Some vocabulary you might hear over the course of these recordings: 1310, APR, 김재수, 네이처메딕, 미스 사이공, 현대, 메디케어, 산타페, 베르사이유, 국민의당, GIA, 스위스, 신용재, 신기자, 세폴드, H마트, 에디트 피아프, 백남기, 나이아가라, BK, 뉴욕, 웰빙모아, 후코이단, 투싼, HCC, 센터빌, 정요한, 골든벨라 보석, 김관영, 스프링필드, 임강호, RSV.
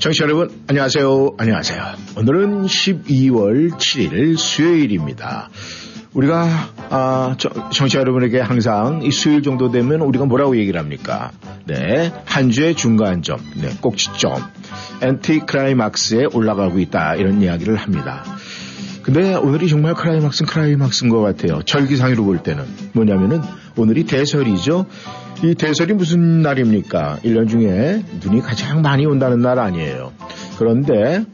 청취자 여러분, 안녕하세요. 오늘은 12월 7일 수요일입니다. 우리가 청취자 여러분에게 항상 이 수요일 정도 되면 우리가 뭐라고 얘기를 합니까? 네, 한 주의 중간점, 네, 꼭지점, 엔티 크라이막스에 올라가고 있다, 이런 이야기를 합니다. 근데 오늘이 정말 크라이막스인 것 같아요. 절기상으로 볼 때는 뭐냐면은 오늘이 대설이죠. 이 대설이 무슨 날입니까? 1년 중에 눈이 가장 많이 온다는 날 아니에요. 그런데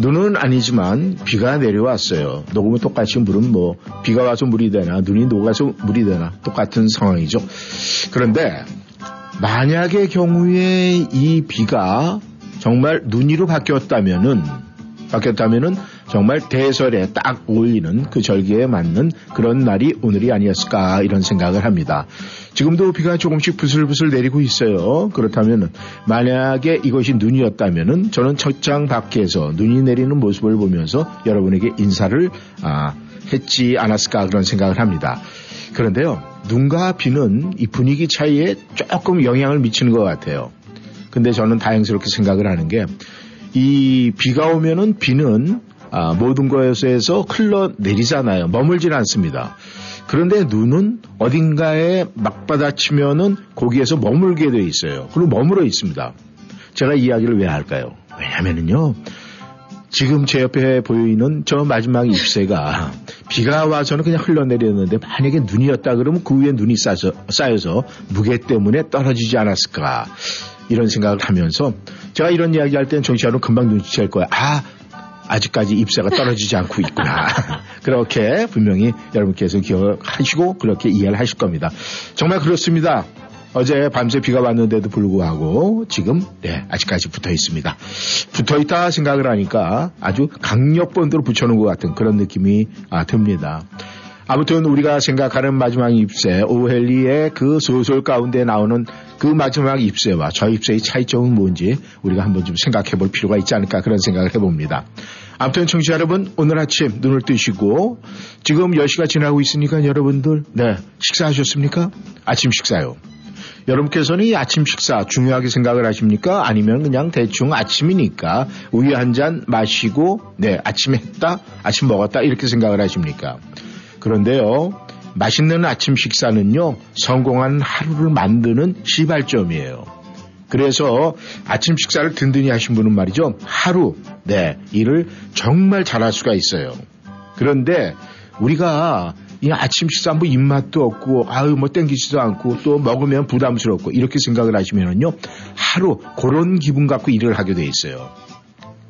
눈은 아니지만 비가 내려왔어요. 녹으면 똑같이 물은 뭐 비가 와서 물이 되나 눈이 녹아서 물이 되나 똑같은 상황이죠. 그런데 만약의 경우에 이 비가 정말 눈이로 바뀌었다면은 정말 대설에 딱 어울리는 그 절기에 맞는 그런 날이 오늘이 아니었을까 이런 생각을 합니다. 지금도 비가 조금씩 부슬부슬 내리고 있어요. 그렇다면 만약에 이것이 눈이었다면 저는 첫장 밖에서 눈이 내리는 모습을 보면서 여러분에게 인사를 했지 않았을까 그런 생각을 합니다. 그런데요, 눈과 비는 이 분위기 차이에 조금 영향을 미치는 것 같아요. 근데 저는 다행스럽게 생각을 하는 게 이 비가 오면은 비는 모든 것에서 흘러내리잖아요. 머물진 않습니다. 그런데 눈은 어딘가에 맞받아치면은 거기에서 머물게 돼 있어요. 그리고 머물러 있습니다. 제가 이야기를 왜 할까요? 왜냐면은요, 지금 제 옆에 보이는 저 마지막 잎새가 비가 와서는 그냥 흘러내렸는데 만약에 눈이었다 그러면 그 위에 눈이 쌓여서 무게 때문에 떨어지지 않았을까 이런 생각을 하면서 제가 이런 이야기할 때는 정치하러 금방 눈치챌 거예요. 아직까지 잎새가 떨어지지 않고 있구나. 그렇게 분명히 여러분께서 기억하시고 그렇게 이해를 하실 겁니다. 정말 그렇습니다. 어제 밤새 비가 왔는데도 불구하고 지금 아직까지 붙어있습니다. 붙어있다 생각을 하니까 아주 강력본드로 붙여놓은 것 같은 그런 느낌이 듭니다. 아무튼 우리가 생각하는 마지막 잎새, 오헬리의 그 소설 가운데 나오는 그 마지막 잎새와 저 잎새의 차이점은 뭔지 우리가 한번 좀 생각해 볼 필요가 있지 않을까 그런 생각을 해봅니다. 아무튼 청취자 여러분, 오늘 아침 눈을 뜨시고 지금 10시가 지나고 있으니까 여러분들 식사하셨습니까? 아침 식사요. 여러분께서는 이 아침 식사 중요하게 생각을 하십니까? 아니면 그냥 대충 아침이니까 우유 한 잔 마시고 아침 했다, 아침 먹었다 이렇게 생각을 하십니까? 그런데요, 맛있는 아침 식사는요, 성공한 하루를 만드는 시발점이에요. 그래서 아침 식사를 든든히 하신 분은 말이죠, 하루, 일을 정말 잘할 수가 있어요. 그런데 우리가 이 아침 식사 뭐 입맛도 없고, 땡기지도 않고, 또 먹으면 부담스럽고, 이렇게 생각을 하시면은요, 하루, 그런 기분 갖고 일을 하게 돼 있어요.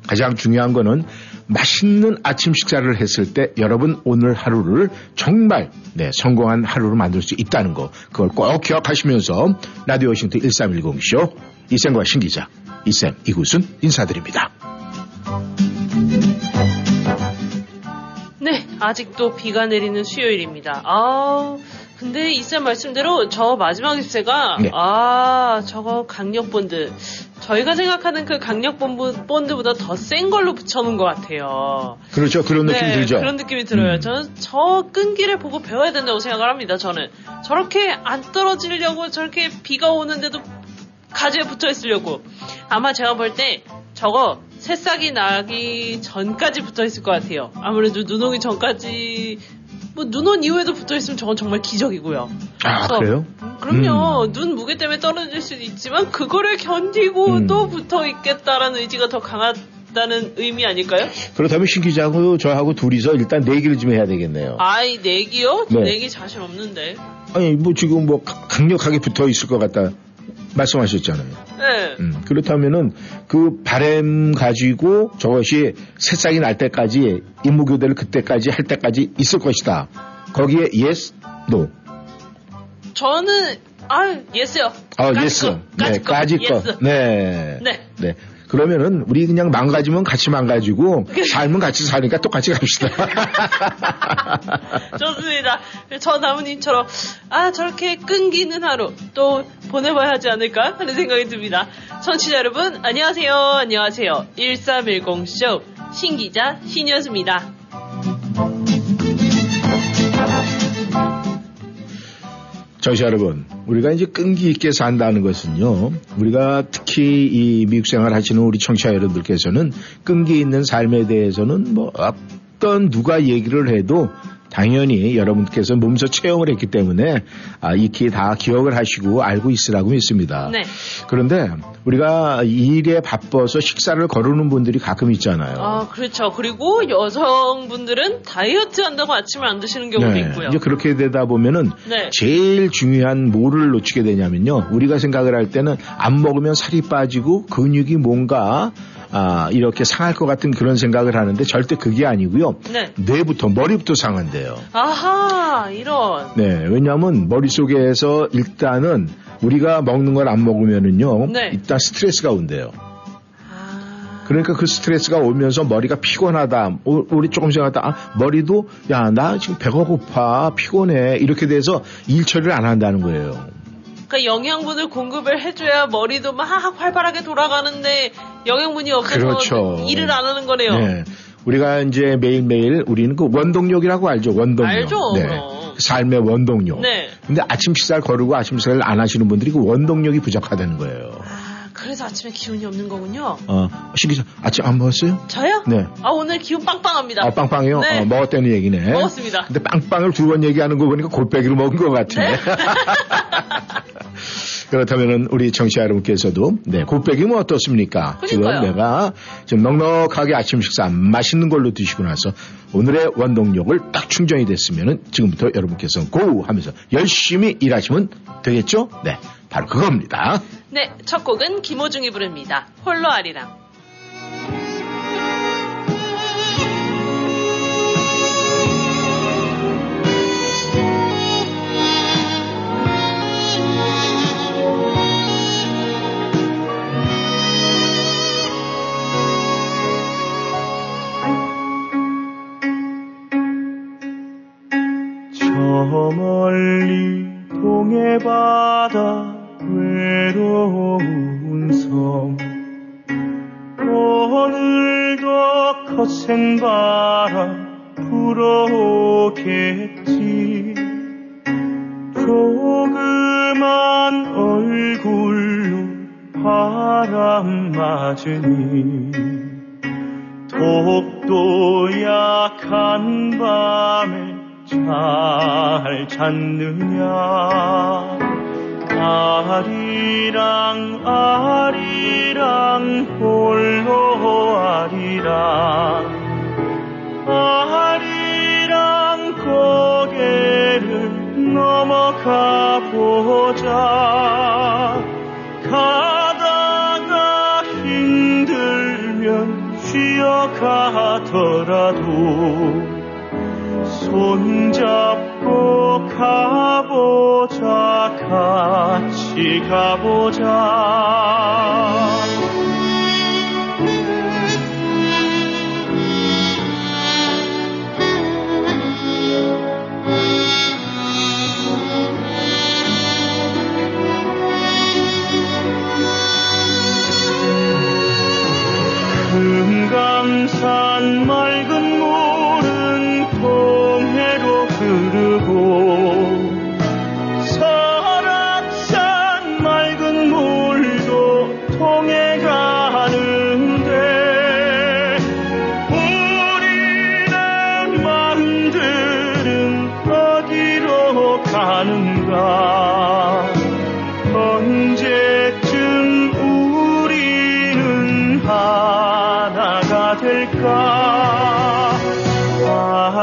가장 중요한 거는 맛있는 아침 식사를 했을 때 여러분 오늘 하루를 정말 성공한 하루로 만들 수 있다는 거, 그걸 꼭 기억하시면서 라디오 워싱턴 1310 쇼 이쌤과 신기자, 이쌤 이구순 인사드립니다. 네, 아직도 비가 내리는 수요일입니다. 근데 이쌤 말씀대로 저 마지막 잎새가 저거 강력본드, 저희가 생각하는 그 강력본드보다 더 센 걸로 붙여놓은 것 같아요. 그렇죠. 그런 느낌이 들죠. 그런 느낌이 들어요. 저는 저 끈기를 보고 배워야 된다고 생각을 합니다. 저는 저렇게 안 떨어지려고 저렇게 비가 오는데도 가지에 붙어 있으려고, 아마 제가 볼 때 저거 새싹이 나기 전까지 붙어 있을 것 같아요. 아무래도 눈 오기 전까지, 눈 온 이후에도 붙어있으면 저건 정말 기적이고요. 그래요? 그럼요. 눈 무게 때문에 떨어질 수도 있지만 그거를 견디고 또 붙어있겠다라는 의지가 더 강한 다는 의미 아닐까요? 그렇다면 신 기자하고 저하고 둘이서 일단 내기를 좀 해야 되겠네요. 아이, 내기요? 네. 내기 자신 없는데. 아니, 뭐 지금 뭐 강력하게 붙어 있을 것 같다 말씀하셨잖아요. 네. 그렇다면은 그 바램 가지고 저것이 새싹이 날 때까지 임무교대를 그때까지 할 때까지 있을 것이다. 거기에 yes, no. 저는 예스요. 예스. 네, 까짓 거. 네. 네. 네. 그러면은 우리 그냥 망가지면 같이 망가지고 삶은 같이 사니까 똑같이 갑시다. 좋습니다. 저 나무님처럼 저렇게 끈기는 하루 또 보내봐야 하지 않을까 하는 생각이 듭니다. 청취자 여러분 안녕하세요. 안녕하세요. 1310쇼 신기자 신이었습니다. 청취자 여러분, 우리가 이제 끈기 있게 산다는 것은요, 우리가 특히 이 미국 생활 하시는 우리 청취자 여러분들께서는 끈기 있는 삶에 대해서는 뭐 어떤 누가 얘기를 해도 당연히 여러분께서 몸소 체험을 했기 때문에 익히 다 기억을 하시고 알고 있으라고 믿습니다. 네. 그런데 우리가 일에 바빠서 식사를 거르는 분들이 가끔 있잖아요. 그렇죠. 그리고 여성분들은 다이어트 한다고 아침을 안 드시는 경우도 네. 있고요. 이제 그렇게 되다 보면은 네. 제일 중요한 뭐를 놓치게 되냐면요. 우리가 생각을 할 때는 안 먹으면 살이 빠지고 근육이 뭔가 이렇게 상할 것 같은 그런 생각을 하는데 절대 그게 아니고요. 네. 뇌부터 머리부터 상한대요. 아하, 이런. 네, 왜냐하면 머릿속에서 일단은 우리가 먹는 걸 안 먹으면은요, 네. 일단 스트레스가 온대요. 그러니까 그 스트레스가 오면서 머리가 피곤하다. 우리 조금 생각하다. 머리도 나 지금 배가 고파, 피곤해 이렇게 돼서 일 처리를 안 한다는 거예요. 그러니까 영양분을 공급을 해줘야 머리도 막 활발하게 돌아가는데 영양분이 없어서 그렇죠. 일을 안 하는 거네요. 네. 우리가 이제 매일매일 우리는 그 원동력이라고 알죠. 원동력. 알죠. 네. 삶의 원동력. 네. 근데 아침 식사를 거르고 아침 식사를 안 하시는 분들이 그 원동력이 부족하다는 거예요. 그래서 아침에 기운이 없는 거군요. 신기자, 아침 안 먹었어요? 저요? 네. 오늘 기운 빵빵합니다. 빵빵해요? 네. 먹었다는 얘기네. 먹었습니다. 근데 빵빵을 두 번 얘기하는 거 보니까 골배기로 먹은 것 같은데. 네? 그렇다면은 우리 청취자 여러분께서도 네, 곱빼기면 어떻습니까? 그러니까요. 지금 내가 좀 넉넉하게 아침 식사 맛있는 걸로 드시고 나서 오늘의 원동력을 딱 충전이 됐으면은 지금부터 여러분께서 고! 하면서 열심히 일하시면 되겠죠? 네, 바로 그겁니다. 네, 첫 곡은 김호중이 부릅니다. 홀로 아리랑. 저 멀리 동해바다 외로운 섬 오늘도 거센 바람 불어오겠지 조그만 얼굴로 바람 맞으니 독도 약한 밤에 잘 찾느냐 아리랑 아리랑 홀로 아리랑 아리랑 고개를 넘어가 보자 가다가 힘들면 쉬어가더라도 손잡고 가보자 같이 가보자 금강산 맑은 물은 동해로 흐르고 설악산 맑은 물도 통해가는데 우리의 마음들은 어디로 가는가 언제쯤 우리는 하나가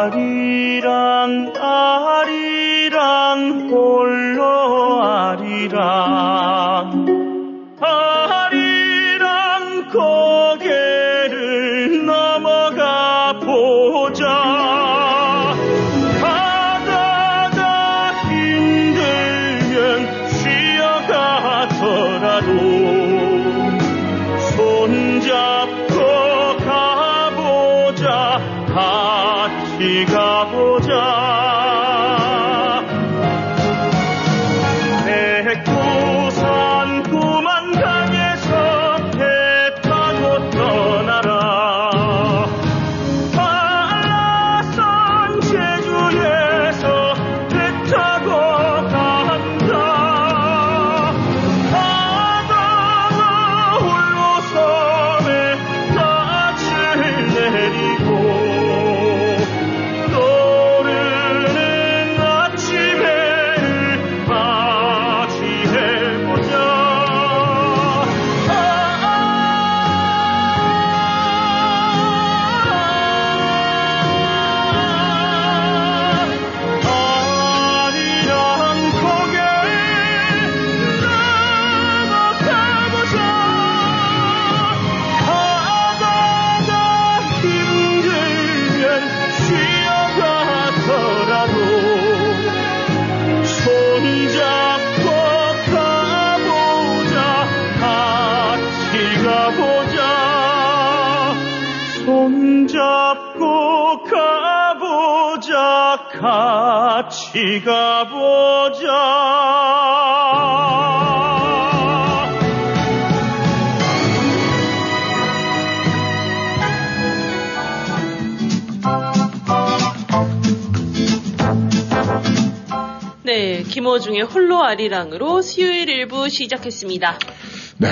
아리랑 아리랑 홀로 아리랑 아리랑 고개를 넘어가 보자. 바다가 힘들면 쉬어가더라도 손잡고 가보자. 같이 가보자. 같이 가보자. 네, 김어중의 홀로 아리랑으로 수요일 일부 시작했습니다. 네,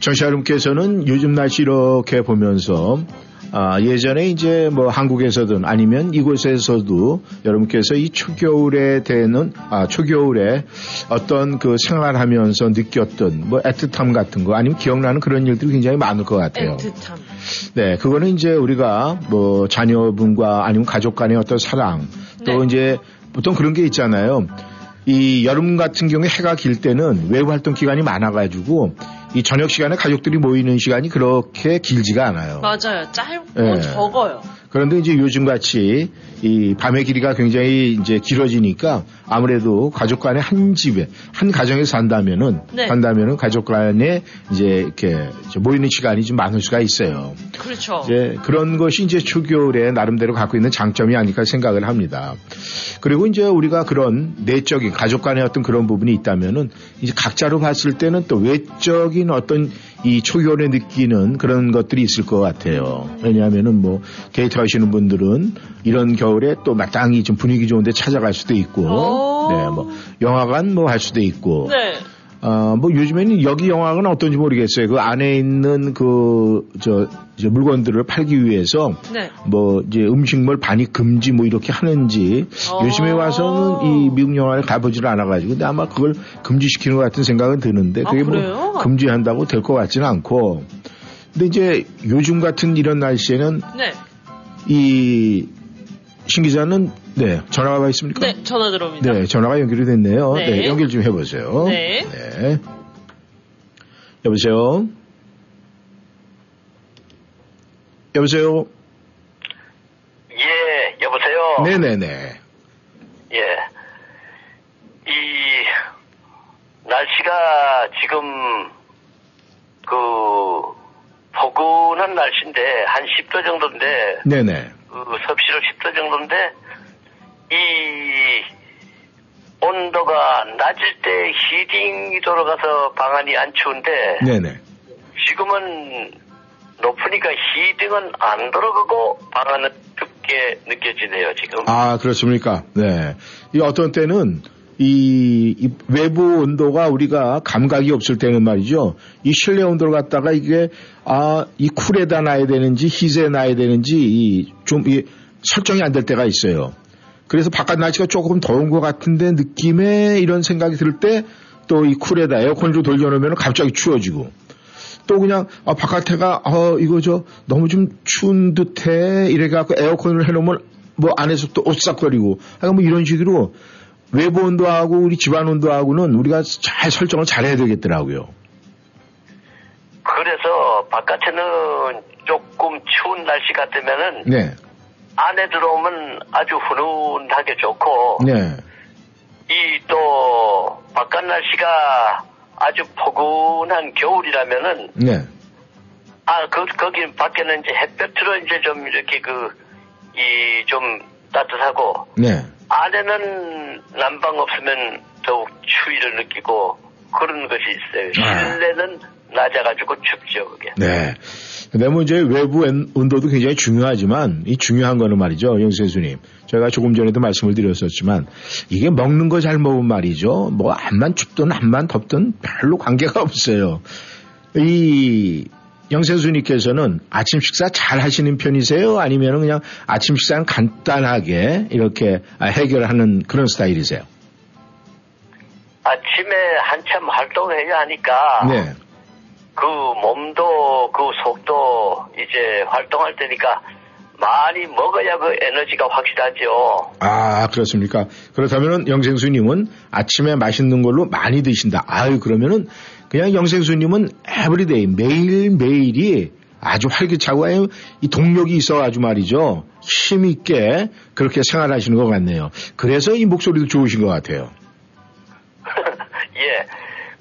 청취자 여러분께서는 요즘 날씨 이렇게 보면서 예전에 이제 뭐 한국에서든 아니면 이곳에서도 여러분께서 이 초겨울에 대는, 초겨울에 어떤 그 생활하면서 느꼈던 뭐 애틋함 같은 거 아니면 기억나는 그런 일들이 굉장히 많을 것 같아요. 애틋함. 네, 그거는 이제 우리가 뭐 자녀분과 아니면 가족 간의 어떤 사랑 또 네. 이제 보통 그런 게 있잖아요. 이 여름 같은 경우에 해가 길 때는 외부 활동 기간이 많아가지고 이 저녁 시간에 가족들이 모이는 시간이 그렇게 길지가 않아요. 맞아요. 짧고 네. 적어요. 그런데 이제 요즘같이 이 밤의 길이가 굉장히 이제 길어지니까 아무래도 가족 간의 한 집에, 한 가정에서 산다면은, 네. 산다면은 가족 간에 이제 이렇게 모이는 시간이 좀 많을 수가 있어요. 그렇죠. 이제 그런 것이 이제 초겨울에 나름대로 갖고 있는 장점이 아닐까 생각을 합니다. 그리고 이제 우리가 그런 내적인 가족 간의 어떤 그런 부분이 있다면은 이제 각자로 봤을 때는 또 외적인 어떤 이 초겨울에 느끼는 그런 것들이 있을 것 같아요. 왜냐하면은 뭐 데이트 하시는 분들은 이런 겨울에 또 마땅히 좀 분위기 좋은데 찾아갈 수도 있고, 네, 뭐 영화관 뭐 할 수도 있고, 네. 뭐 요즘에는 여기 영화관은 어떤지 모르겠어요. 그 안에 있는 그 저 물건들을 팔기 위해서 네. 뭐 이제 음식물 반입 금지 뭐 이렇게 하는지 요즘에 와서는 이 미국 영화를 가보지를 않아가지고 근데 아마 그걸 금지시키는 것 같은 생각은 드는데 그게 뭐 금지한다고 될 것 같지는 않고. 근데 이제 요즘 같은 이런 날씨에는 네. 이 신기자는 네 전화가 와 있습니까? 네 전화 들어옵니다. 네 전화가 연결이 됐네요. 네, 네 연결 좀 해보세요. 네. 네. 여보세요. 여보세요. 예 여보세요. 네네네. 예 이 날씨가 지금 그. 포근한 날씨인데 한 10도 정도인데 네네. 섭씨로 10도 정도인데 이 온도가 낮을 때 히딩이 돌아가서 방안이 안 추운데 네네. 지금은 높으니까 히딩은 안 들어가고 방안은 춥게 느껴지네요 지금. 아 그렇습니까? 네. 이 어떤 때는 이 외부 온도가 우리가 감각이 없을 때는 말이죠. 이 실내 온도를 갖다가 이게 이 쿨에다 놔야 되는지 히트에 놔야 되는지 이 설정이 안 될 때가 있어요. 그래서 바깥 날씨가 조금 더운 것 같은데 느낌에 이런 생각이 들 때 또 이 쿨에다 에어컨을 돌려놓으면 갑자기 추워지고 또 그냥 바깥에가 이거 저 너무 좀 추운 듯해 이래갖고 에어컨을 해놓으면 뭐 안에서 또 오싹거리고 하여간 뭐 이런 식으로 외부 온도하고 우리 집안 온도하고는 우리가 잘 설정을 잘해야 되겠더라고요. 그래서 바깥에는 조금 추운 날씨 같으면은 네. 안에 들어오면 아주 훈훈하게 좋고 네. 이 또 바깥 날씨가 아주 포근한 겨울이라면은 네. 아, 거기 밖에는 이제 햇볕으로 이제 좀 이렇게 좀 따뜻하고 네. 안에는 난방 없으면 더욱 추위를 느끼고 그런 것이 있어요. 실내는 낮아가지고 춥죠, 그게. 네. 근데 뭐 이제 외부 온도도 굉장히 중요하지만 이 중요한 거는 말이죠, 영세수님. 제가 조금 전에도 말씀을 드렸었지만 이게 먹는 거 잘 먹으면 말이죠. 뭐 암만 춥든 암만 덥든 별로 관계가 없어요. 이 영세수님께서는 아침 식사 잘 하시는 편이세요? 아니면 그냥 아침 식사는 간단하게 이렇게 해결하는 그런 스타일이세요? 아침에 한참 활동해야 하니까 네. 그 몸도 그 속도 이제 활동할 때니까 많이 먹어야 그 에너지가 확실하죠. 아, 그렇습니까? 그렇다면은 영생수님은 아침에 맛있는 걸로 많이 드신다. 아유, 그러면은 그냥 영생수님은 에브리데이 매일매일이 아주 활기차고 이 동력이 있어가지고 말이죠. 힘있게 그렇게 생활하시는 것 같네요. 그래서 이 목소리도 좋으신 것 같아요. 예.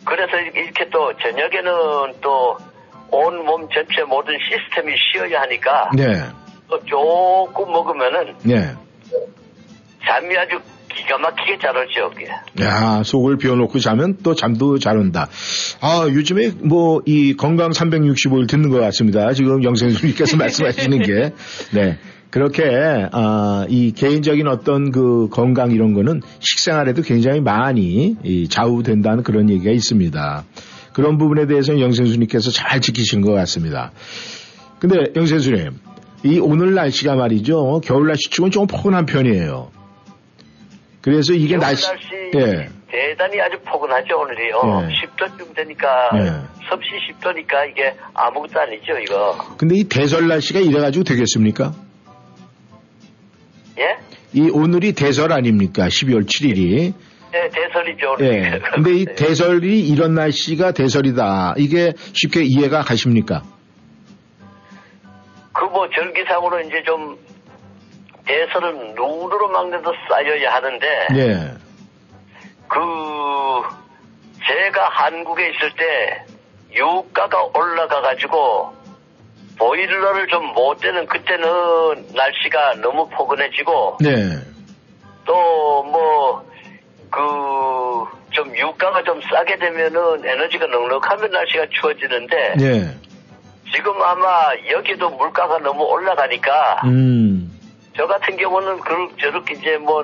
그래서 이렇게 또 저녁에는 또 온몸 전체 모든 시스템이 쉬어야 하니까 네. 또 조금 먹으면은 네. 잠이 아주 기가 막히게 잘 오죠. 야, 속을 비워놓고 자면 또 잠도 잘 온다. 아, 요즘에 뭐 이 건강 365일 듣는 것 같습니다. 지금 영생수님께서 말씀하시는 게 네. 그렇게 이 개인적인 어떤 그 건강 이런 거는 식생활에도 굉장히 많이 좌우된다는 그런 얘기가 있습니다. 그런 부분에 대해서는 영생수님께서 잘 지키시는 것 같습니다. 근데 영생수님, 이 오늘 날씨가 말이죠. 겨울 날씨 치고는 좀 포근한 편이에요. 그래서 이게 날씨 예. 대단히 아주 포근하죠, 오늘이요. 예. 10도쯤 되니까, 예. 섭씨 10도니까 이게 아무것도 아니죠, 이거. 근데 이 대설 날씨가 이래가지고 되겠습니까? 예? 이 오늘이 대설 아닙니까? 12월 7일이. 네, 대설이죠. 예. 근데 이 대설이 이런 날씨가 대설이다. 이게 쉽게 이해가 가십니까? 그 뭐 절기상으로 이제 좀 대설은 눈으로 막내도 쌓여야 하는데. 예. 제가 한국에 있을 때 유가가 올라가가지고 보일러를 좀 못 때는 그때는 날씨가 너무 포근해지고, 네. 또 뭐 좀 유가가 좀 싸게 되면은 에너지가 넉넉하면 날씨가 추워지는데, 네. 지금 아마 여기도 물가가 너무 올라가니까, 저 같은 경우는 저렇게 이제 뭐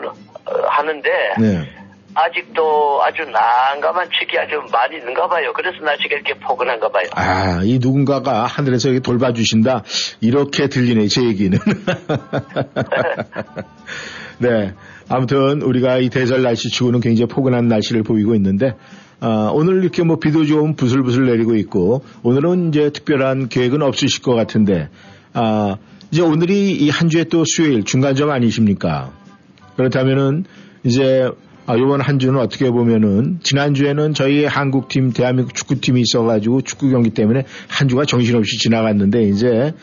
하는데, 네. 아직도 아주 난감한 측이 아주 많이 있는가 봐요. 그래서 날씨가 이렇게 포근한가 봐요. 아, 이 누군가가 하늘에서 이렇게 돌봐주신다. 이렇게 들리네, 제 얘기는. 네. 아무튼 우리가 이 대설 날씨치고는 굉장히 포근한 날씨를 보이고 있는데, 오늘 이렇게 뭐 비도 좀 부슬부슬 내리고 있고, 오늘은 이제 특별한 계획은 없으실 것 같은데, 이제 오늘이 이 한 주에 또 수요일 중간점 아니십니까? 그렇다면은 이제 이번 한 주는 어떻게 보면은 지난주에는 저희 한국팀 대한민국 축구팀이 있어가지고 축구 경기 때문에 한 주가 정신없이 지나갔는데 이제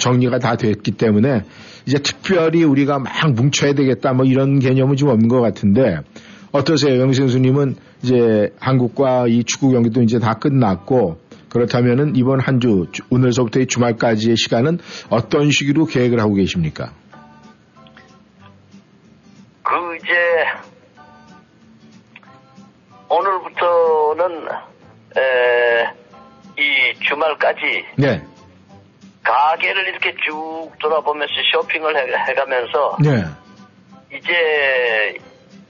정리가 다 됐기 때문에 이제 특별히 우리가 막 뭉쳐야 되겠다 뭐 이런 개념은 좀 없는 것 같은데 어떠세요? 영생수님은 이제 한국과 이 축구 경기도 이제 다 끝났고 그렇다면은 이번 한 주 오늘서부터 이 주말까지의 시간은 어떤 식으로 계획을 하고 계십니까? 오늘부터는 이 주말까지 네. 가게를 이렇게 쭉 돌아보면서 쇼핑을 해가면서 네. 이제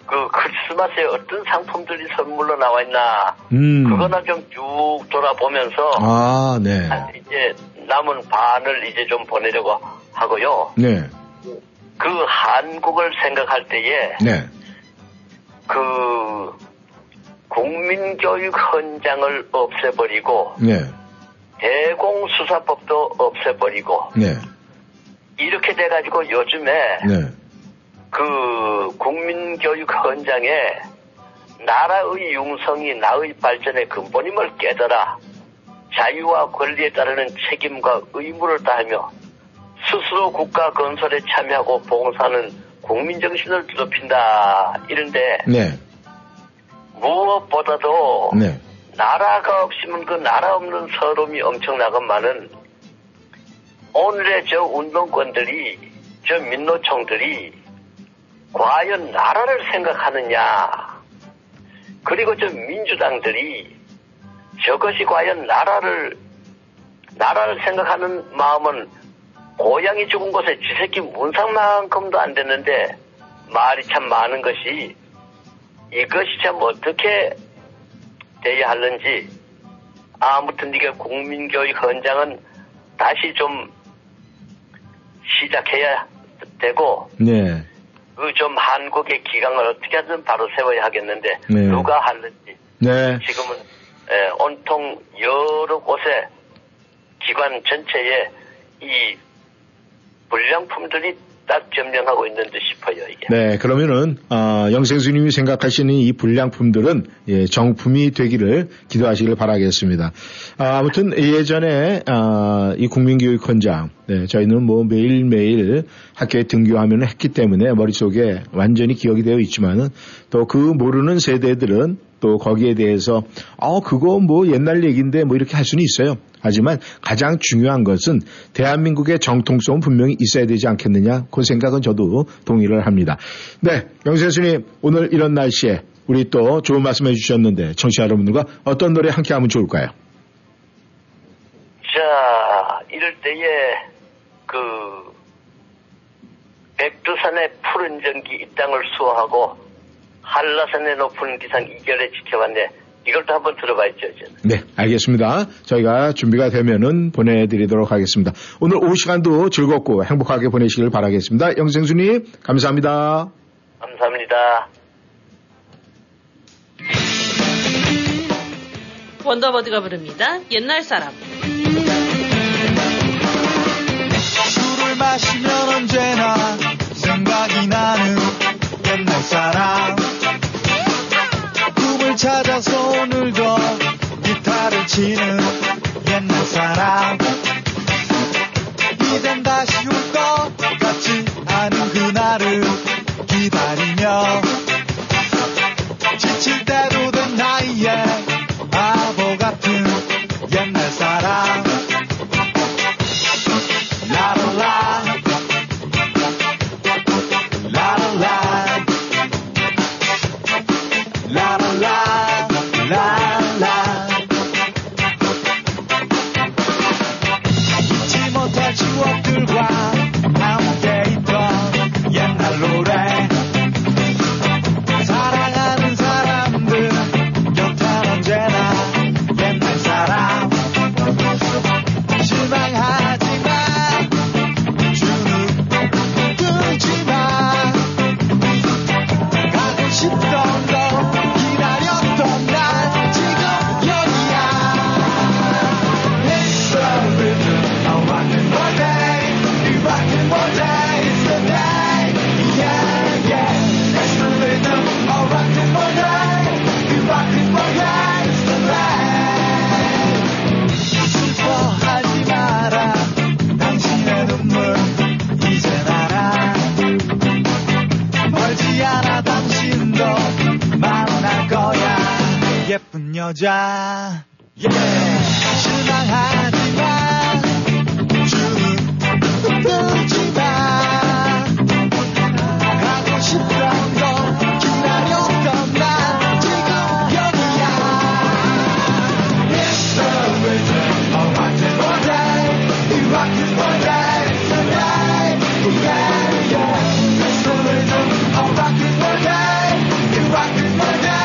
그 크리스마스에 어떤 상품들이 선물로 나와 있나 그거나 좀 쭉 돌아보면서 아, 네. 이제 남은 반을 이제 좀 보내려고 하고요. 네. 그 한국을 생각할 때에 네. 그 국민교육 헌장을 없애버리고 네. 대공수사법도 없애버리고 네. 이렇게 돼가지고 요즘에 네. 그 국민교육 현장에 나라의 융성이 나의 발전의 근본임을 깨달아 자유와 권리에 따르는 책임과 의무를 다하며 스스로 국가 건설에 참여하고 봉사하는 국민정신을 두렵힌다 이런데 네. 무엇보다도 네. 나라가 없으면 그 나라 없는 서러움이 엄청나건만은 오늘의 저 운동권들이 저 민노총들이 과연 나라를 생각하느냐 그리고 저 민주당들이 저것이 과연 나라를 생각하는 마음은 고양이 죽은 곳에 쥐새끼 문상만큼도 안 됐는데 말이 참 많은 것이 이것이 참 어떻게 돼야 하는지 아무튼 이게 국민교육 현장은 다시 좀 시작해야 되고 네. 그 좀 한국의 기강을 어떻게 하든 바로 세워야 하겠는데 네. 누가 하는지 네. 지금은 온통 여러 곳에 기관 전체에 이 불량품들이 딱 점령하고 있는 듯 싶어요. 이게. 네, 그러면은 영생스님이 생각하시는 이 불량품들은 예, 정품이 되기를 기도하시길 바라겠습니다. 아무튼 예전에 이 국민교육 현장 네, 저희는 뭐 매일매일 학교에 등교하면 했기 때문에 머릿속에 완전히 기억이 되어 있지만은 또 그 모르는 세대들은 또 거기에 대해서 그거 뭐 옛날 얘기인데 뭐 이렇게 할 수는 있어요. 하지만 가장 중요한 것은 대한민국의 정통성은 분명히 있어야 되지 않겠느냐. 그 생각은 저도 동의를 합니다. 네, 영세수님 오늘 이런 날씨에 우리 또 좋은 말씀해 주셨는데 청취자 여러분들과 어떤 노래 함께 하면 좋을까요? 자, 이럴 때에 그 백두산의 푸른 전기 이 땅을 수호하고 한라산의 높은 기상 이결에 지켜봤네. 이것도 한번 들어봐야죠. 저는. 네, 알겠습니다. 저희가 준비가 되면은 보내드리도록 하겠습니다. 오늘 오후 시간도 즐겁고 행복하게 보내시길 바라겠습니다. 영생수님, 감사합니다. 감사합니다. 원더버드가 부릅니다. 옛날 사람. 술을 마시면 언제나 생각이 나는 옛날 사람. 꿈을 찾아서 오늘도 기타를 치는 옛날 사람. 이젠 다시 올 것 같지 않은 그날을 기다리며 지칠 때도 된 나이에 바보 같은 옛날 사람. 여자 yeah. 실망하지마 주눅 들지마 가고 싶던 거 기다렸던 난 지금 여기야 It's the rhythm of my day day You rock it one day tonight Yeah yeah It's the rhythm of my day day You rock it one day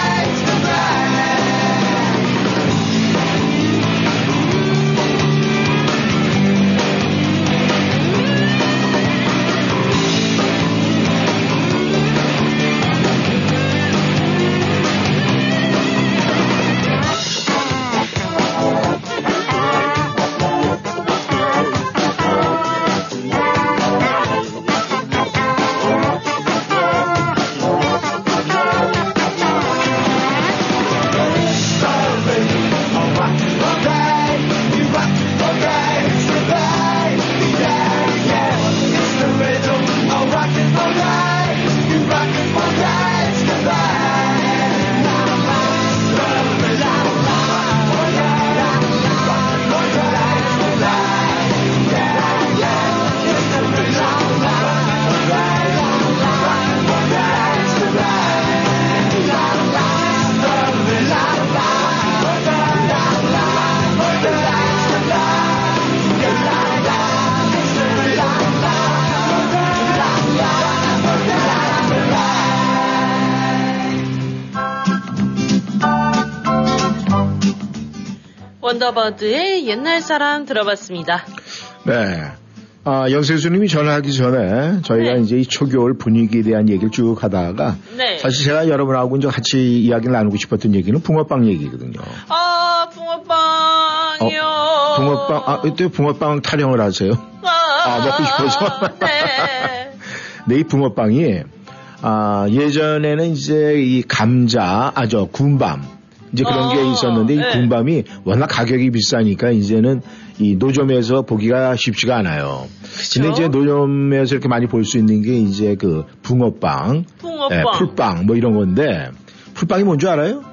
원더버드의 옛날 사람 들어봤습니다. 네. 아, 연세수님이 전화하기 전에 저희가 네. 이제 이 초겨울 분위기에 대한 얘기를 쭉 하다가 네. 사실 제가 여러분하고 이제 같이 이야기를 나누고 싶었던 얘기는 붕어빵 얘기거든요. 아, 붕어빵이요. 붕어빵, 아, 이때 붕어빵 타령을 하세요. 아, 먹고 싶어서. 네. 네, 이 붕어빵이, 아, 예전에는 이제 이 감자, 아, 저, 군밤. 이제 그런 게 있었는데 이 군밤이 워낙 가격이 비싸니까 이제는 이 노점에서 보기가 쉽지가 않아요. 그쵸? 근데 이제 노점에서 이렇게 많이 볼 수 있는 게 이제 그 붕어빵, 예, 풀빵 뭐 이런 건데 풀빵이 뭔지 알아요?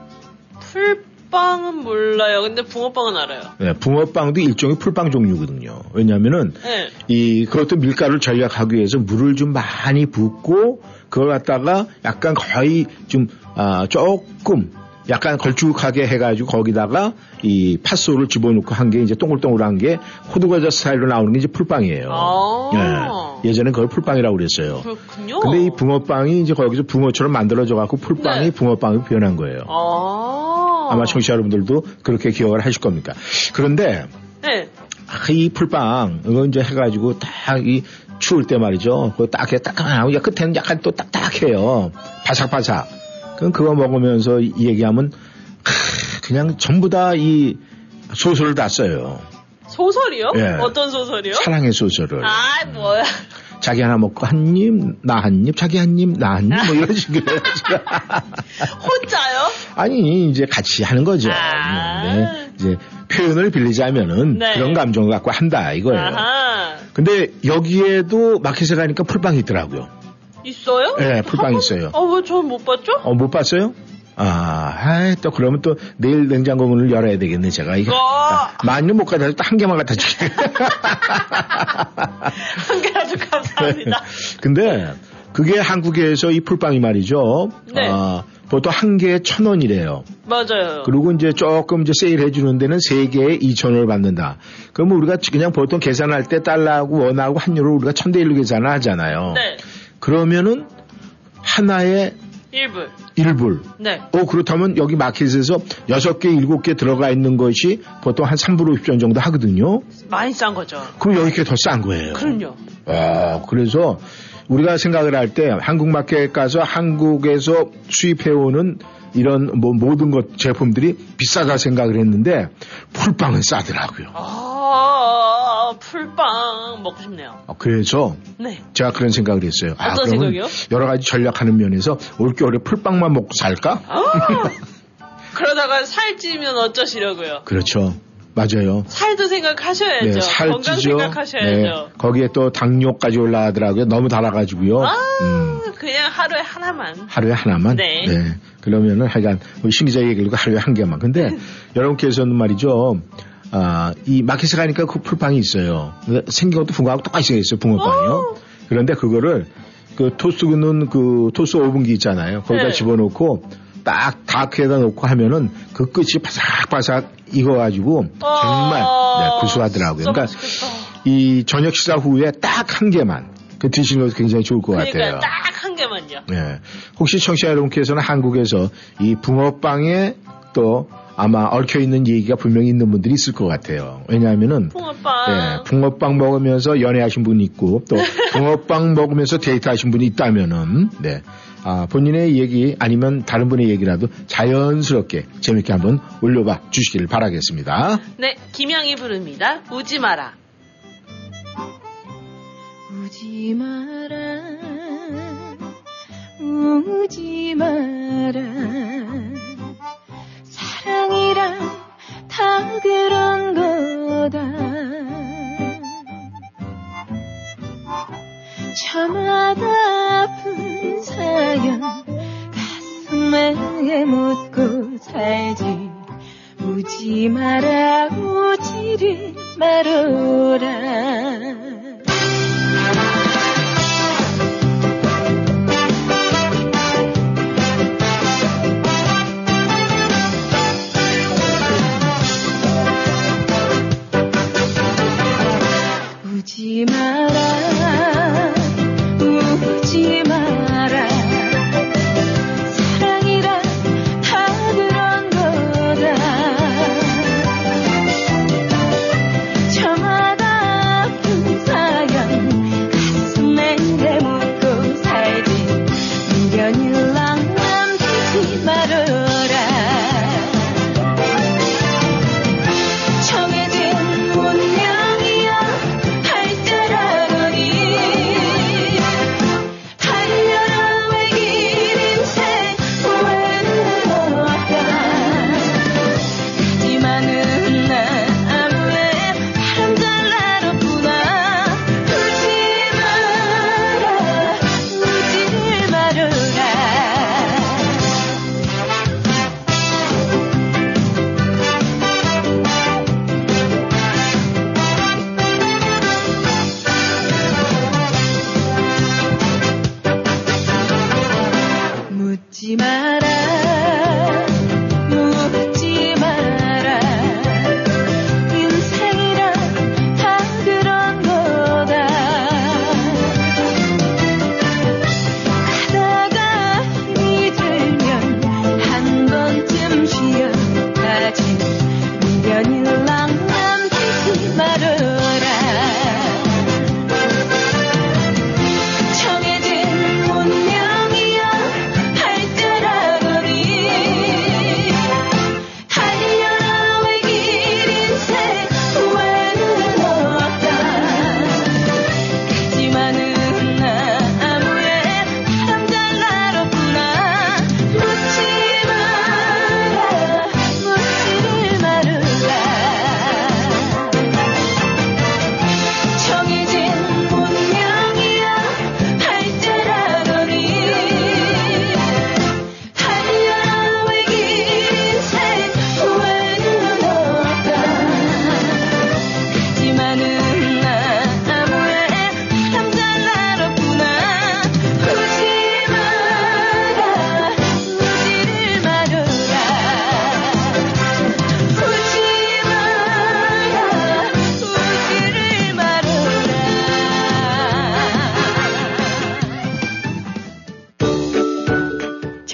풀빵은 몰라요. 근데 붕어빵은 알아요. 네, 붕어빵도 일종의 풀빵 종류거든요. 왜냐하면은 네. 이 그것도 밀가루를 절약하기 위해서 물을 좀 많이 붓고 그걸 갖다가 약간 거의 좀 아, 조금 약간 걸쭉하게 해가지고 거기다가 이 팥소를 집어넣고 한 게 이제 동글동글한 게 호두과자 스타일로 나오는 게 이제 풀빵이에요. 아~ 예. 예전엔 그걸 풀빵이라고 그랬어요. 그렇군요. 근데 이 붕어빵이 이제 거기서 붕어처럼 만들어져갖고 풀빵이 네. 붕어빵이 변한 거예요. 아~ 아마 청취자 여러분들도 그렇게 기억을 하실 겁니다. 그런데 네. 이 풀빵 이거 이제 해가지고 딱 이 추울 때 말이죠. 그거 딱 이렇게 딱딱하고 끝에는 약간 또 딱딱해요. 바삭바삭. 그거 먹으면서 얘기하면 그냥 전부 다 이 소설을 다 써요. 소설이요? 예. 어떤 소설이요? 사랑의 소설을. 아 뭐야. 자기 하나 먹고 한 입, 나 한 입, 자기 한 입, 나 한 입 뭐 이런 식으로. 혼자요? 아니 이제 같이 하는 거죠. 아~ 네. 이제 표현을 빌리자면은 네. 그런 감정을 갖고 한다 이거예요. 아하. 근데 여기에도 마켓에 가니까 풀빵이 있더라고요. 있어요? 네, 풀빵 있어요. 아, 왜 전 못 봤죠? 어, 못 봤어요? 아, 아이, 또 그러면 또 내일 냉장고 문을 열어야 되겠네, 제가. 이거. 많이는 못 가져서 또 한 개만 갖다 줄게. 한 개라도 감사합니다. 근데 그게 한국에서 이 풀빵이 말이죠. 네. 아, 보통 한 개에 1,000원이래요. 맞아요. 그리고 이제 조금 이제 세일해 주는 데는 세 개에 2,000원을 받는다. 그러면 우리가 그냥 보통 계산할 때 달러하고 원하고 환율을 우리가 1,000대 1로 계산을 하잖아요. 네. 그러면은 하나에 1불. 1불. 네. 오, 그렇다면 여기 마켓에서 6개, 7개 들어가 있는 것이 보통 한 3불 50전 정도 하거든요. 많이 싼 거죠. 그럼 여기가 더 싼 거예요. 그럼요. 아, 그래서 우리가 생각을 할 때 한국 마켓 가서 한국에서 수입해오는 이런 뭐 모든 것 제품들이 비싸다 생각을 했는데 풀빵은 싸더라고요. 아, 풀빵 먹고 싶네요. 그래서 네. 제가 그런 생각을 했어요. 어떤 생각이요? 여러 가지 전략하는 면에서 올겨울에 풀빵만 먹고 살까? 아, 그러다가 살찌면 어쩌시려고요? 그렇죠. 맞아요. 살도 생각하셔야죠. 네, 살찌죠. 건강 생각하셔야죠. 네, 거기에 또 당뇨까지 올라가더라고요. 너무 달아가지고요. 아, 그냥 하루에 하나만. 하루에 하나만? 네. 네. 그러면은 하여간 신기자 얘기를 하루에 한 개만. 근데 여러분께서는 말이죠. 아, 이 마켓에 가니까 그 풀빵이 있어요. 생긴 것도 붕어하고 똑같이 생겼어요. 붕어빵이요. 그런데 그거를 그 토스 굽는 그 토스 오븐기 있잖아요. 거기다 네. 집어넣고 딱 다크에다 놓고 하면은 그 끝이 바삭바삭 익어가지고 정말 네, 구수하더라고요. 그러니까 이 저녁 식사 후에 딱 한 개만 그 드시는 것도 굉장히 좋을 것 그러니까요, 같아요. 딱 한 개만요. 네, 혹시 청취자 여러분께서는 한국에서 이 붕어빵에 또 아마 얽혀있는 얘기가 분명히 있는 분들이 있을 것 같아요. 왜냐하면은 붕어빵. 네, 붕어빵 먹으면서 연애하신 분이 있고 또 붕어빵 먹으면서 데이트하신 분이 있다면은 네. 아, 본인의 얘기 아니면 다른 분의 얘기라도 자연스럽게 재밌게 한번 올려봐 주시기를 바라겠습니다. 네, 김양이 부릅니다. 우지 마라. 우지 마라. 우지 마라. 사랑이란 다 그런 거다. 저마다 아픈 사연 가슴에 묻고 살지. 우지 마라 우지를 말어라. 우지 마라. 우지 마라. 사랑이란 다 그런 거다.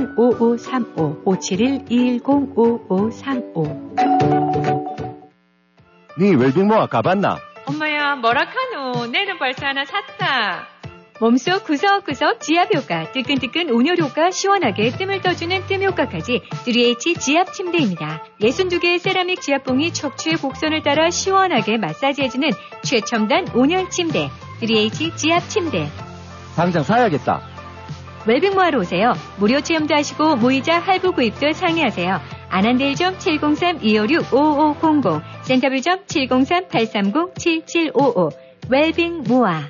571-210-5535. 네 웰빙모아 가봤나? 엄마야 뭐라카노, 내는 벌써 하나 샀다. 몸속 구석구석 지압효과, 뜨끈뜨끈 온열효과, 시원하게 뜸을 떠주는 뜸효과까지 3H 지압침대입니다. 62개의 세라믹 지압봉이 척추의 곡선을 따라 시원하게 마사지해주는 최첨단 온열침대 3H 지압침대. 당장 사야겠다. 웰빙모아로 오세요. 무료 체험도 하시고 모의자 할부 구입도 상의하세요. 애난데일점 703-256-5500, 센터빌점 703-830-7755. 웰빙모아.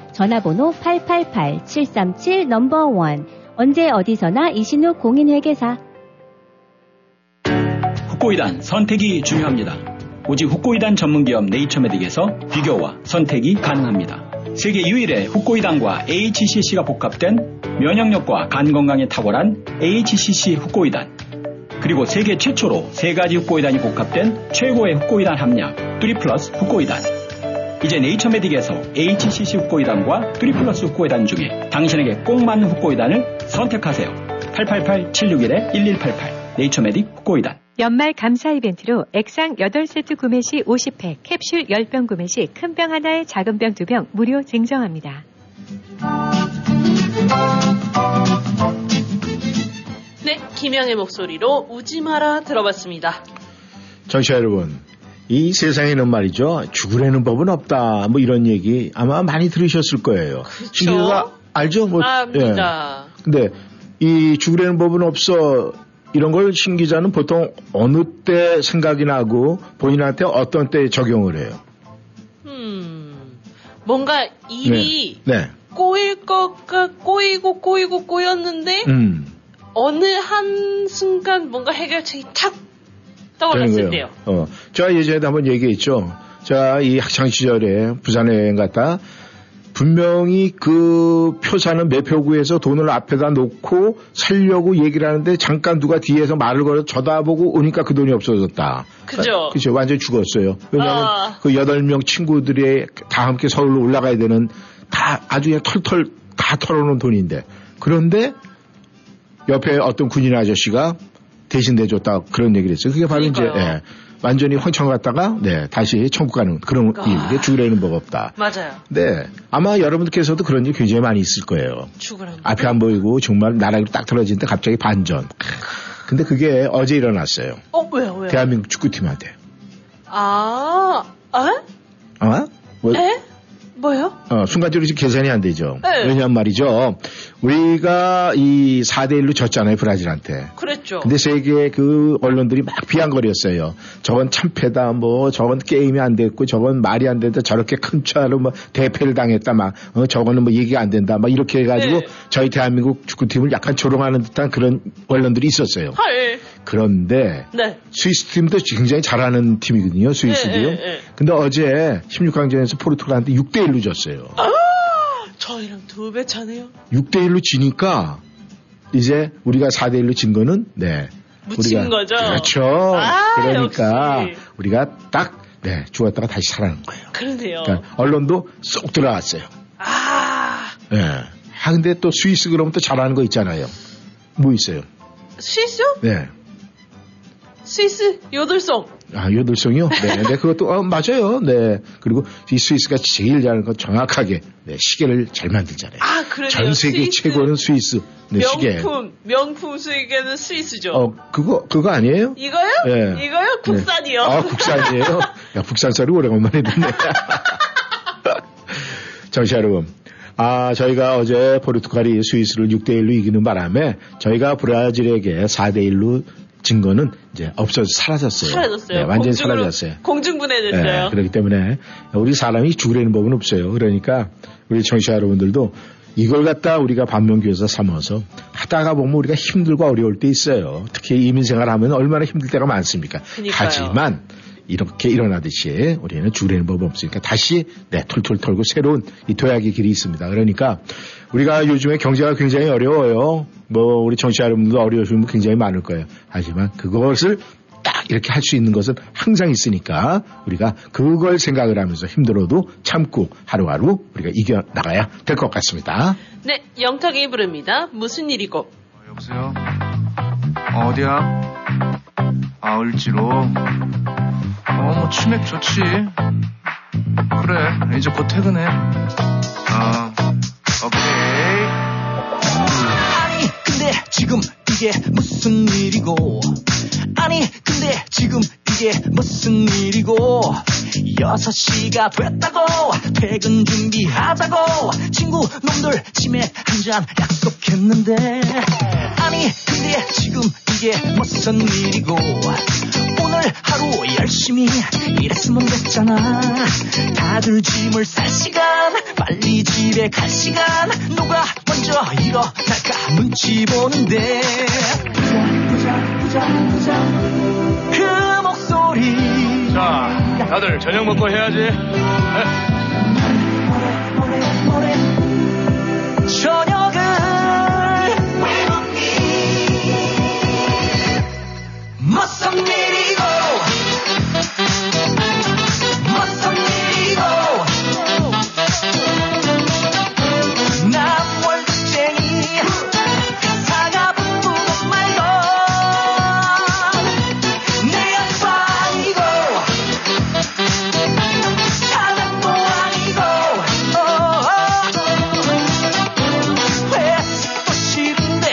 전화번호 888-737 넘버1. 언제 어디서나 이신욱 공인회계사. 후코이단 선택이 중요합니다. 오직 후코이단 전문기업 네이처메딕에서 비교와 선택이 가능합니다. 세계 유일의 후코이단과 HCC가 복합된 면역력과 간건강에 탁월한 HCC 후코이단, 그리고 세계 최초로 세 가지 후코이단이 복합된 최고의 후코이단 함량 3플러스 후코이단. 이제 네이처메딕에서 HCC 후코이단과 3플러스 후코이단 중에 당신에게 꼭 맞는 후코이단을 선택하세요. 888-761-1188 네이처메딕 후코이단. 연말 감사 이벤트로 액상 8세트 구매 시 50팩, 캡슐 10병 구매 시 큰 병 하나에 작은 병 2병 무료 증정합니다. 네, 김영의 목소리로 우지마라 들어봤습니다. 청취자 여러분, 이 세상에는 말이죠, 죽으라는 법은 없다, 뭐 이런 얘기 아마 많이 들으셨을 거예요. 신기자가 알죠? 뭐, 압니다. 예. 근데 이 죽으라는 법은 없어, 이런 걸 신기자는 보통 어느 때 생각이 나고 본인한테 어떤 때 적용을 해요? 뭔가 일이 꼬일 것과 꼬이고 꼬였는데 어느 한 순간 뭔가 해결책이 탁 떠올랐을 때요. 제가 예전에도 한번 얘기했죠. 제가 이 학창시절에 부산에 여행 갔다 분명히 그 표 사는 매표구에서 돈을 앞에다 놓고 살려고 얘기를 하는데 잠깐 누가 뒤에서 말을 걸어서 쳐다보고 오니까 그 돈이 없어졌다. 그죠? 그죠. 완전히 죽었어요. 왜냐하면 그 8명 친구들이 다 함께 서울로 올라가야 되는, 다 아주 그냥 털털 다 털어놓은 돈인데, 그런데 옆에 어떤 군인 아저씨가 대신 내줬다, 그런 얘기를 했어요. 그게 바로 그러니까요. 이제, 예, 완전히 황천 갔다가, 네, 다시 천국 가는 그런 일. 죽으라는 법 없다. 맞아요. 네. 아마 여러분들께서도 그런 일 굉장히 많이 있을 거예요. 죽으라는 앞에 안 보이고 정말 나락으로 딱 떨어지는데 갑자기 반전. 근데 그게 어제 일어났어요. 왜요? 대한민국 축구팀한테. 뭐요? 순간적으로 지금 계산이 안 되죠. 왜냐면 말이죠, 우리가 이 4대1로 졌잖아요, 브라질한테. 그랬죠. 근데 세계 그 언론들이 막 비양거렸어요. 저건 참패다, 뭐, 저건 게임이 안 됐고, 저건 말이 안 된다, 저렇게 큰 차로 뭐, 대패를 당했다, 막, 저거는 뭐, 얘기가 안 된다, 막, 이렇게 해가지고, 저희 대한민국 축구팀을 약간 조롱하는 듯한 그런 언론들이 있었어요. 그런데, 스위스 팀도 굉장히 잘하는 팀이거든요, 스위스도요. 근데 어제 16강전에서 포르투갈한테 6대1 1로 졌어요. 저희랑 2배 차네요. 6대1로 지니까 이제 우리가 4대1로 진 거는 묻힌 거죠. 그렇죠. 그러니까 역시. 우리가 딱 죽었다가 다시 살아난 거예요. 그러네요. 그러니까 언론도 쏙 들어왔어요. 근데 또 스위스 그러면 또 잘하는 거 있잖아요. 뭐 있어요? 스위스요? 스위스 요들송. 아, 여덟성이요? 네, 네, 그것도, 맞아요. 네. 그리고 이 스위스가 제일 잘하는 건 정확하게, 네, 시계를 잘 만들잖아요. 아, 그래요? 전 세계 스위스. 최고는 스위스. 네, 시계. 명품 시계는 스위스죠. 그거 아니에요? 이거요? 네. 이거요? 국산이요. 네. 아, 국산이에요? 야, 국산살이 오래간만에 듣네. 정치 여러분. 아, 저희가 어제 포르투갈이 스위스를 6-1로 이기는 바람에 저희가 브라질에게 4-1로 진 거는 이제 없어져 사라졌어요. 네, 완전히 사라졌어요. 공중분해됐어요. 네, 그렇기 때문에 우리 사람이 죽으려는 법은 없어요. 그러니까 우리 청취자 여러분들도 이걸 갖다 우리가 반면교사 삼아서 하다가 보면 우리가 힘들고 어려울 때 있어요. 특히 이민생활 하면 얼마나 힘들 때가 많습니까? 그러니까요. 하지만 이렇게 일어나듯이 우리는 죽으려는 법은 없으니까 다시 네, 툴툴 털고 새로운 이 도약의 길이 있습니다. 그러니까 우리가 요즘에 경제가 굉장히 어려워요. 뭐 우리 청취자 여러분도 어려우시면 굉장히 많을 거예요. 하지만 그것을 딱 이렇게 할 수 있는 것은 항상 있으니까 우리가 그걸 생각을 하면서 힘들어도 참고 하루하루 우리가 이겨나가야 될 것 같습니다. 네, 영탁이 부릅니다. 무슨 일이고. 여보세요? 어디야? 아, 을지로. 뭐 치맥 좋지. 그래, 이제 곧 퇴근해. 오케이. 아니 근데 지금 이게 무슨 일이고. 아니 근데 지금 이게 무슨 일이고. 6시가 됐다고 퇴근 준비하자고 친구 놈들 치맥 한잔 약속했는데. 아니 근데 지금 이게 무슨 일이고. 오늘 하루 열심히 일했으면 됐잖아. 다들 짐을 쌀 시간, 빨리 집에 갈 시간. 누가 먼저 일어날까 눈치 보는데. 부자 그 목소리. 자, 다들 저녁 먹고 해야지. 모레 저녁을 왜 먹니. 무슨 일이고. 무슨 일이고. 나 월급쟁이 사과 부부가 말고. 내 아빠이고 사랑도 아니고. 회식도 싫은데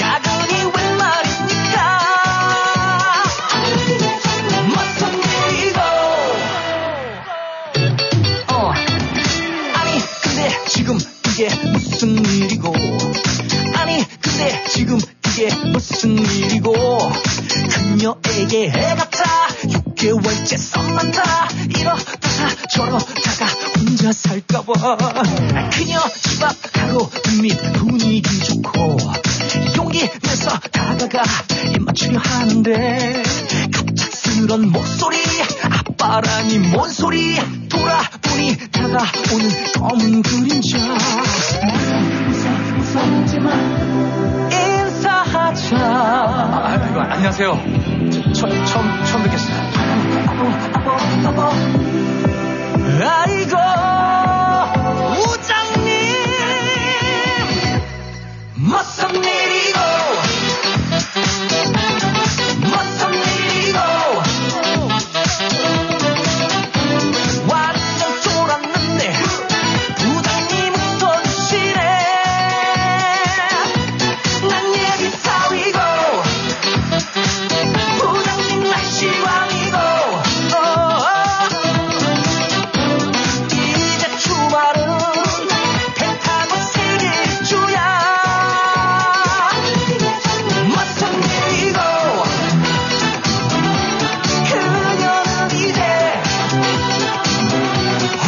야근이 웬 말입니까. 무슨 일이고. 아니 근데 지금 이게 무슨 일이고. 아니 근데 지금 이게 무슨 일이고. 그녀에게 해갔다 6개월째 썸만다. 이러다가 저러다가 혼자 살까봐. 그녀 집 앞 가로등 밑 분위기 좋고 용기 내서 다가가 입맞추려 하는데. 그런 목소리 아빠라니 뭔 소리. 돌아보니 다가오는 검은 그림자. 웃었지만 인사하자. 아이고 안녕하세요. 처음 뵙겠어요. 아이고 우장님 무슨 일이고. 무슨 일이고. 완전 쫄았는데 부장님은 던지시네. 난 얘기 따위고 부장님 날 실망이고. 이제 주말은 배 타고 생일 주야. 무슨 일이고. 그녀는 이제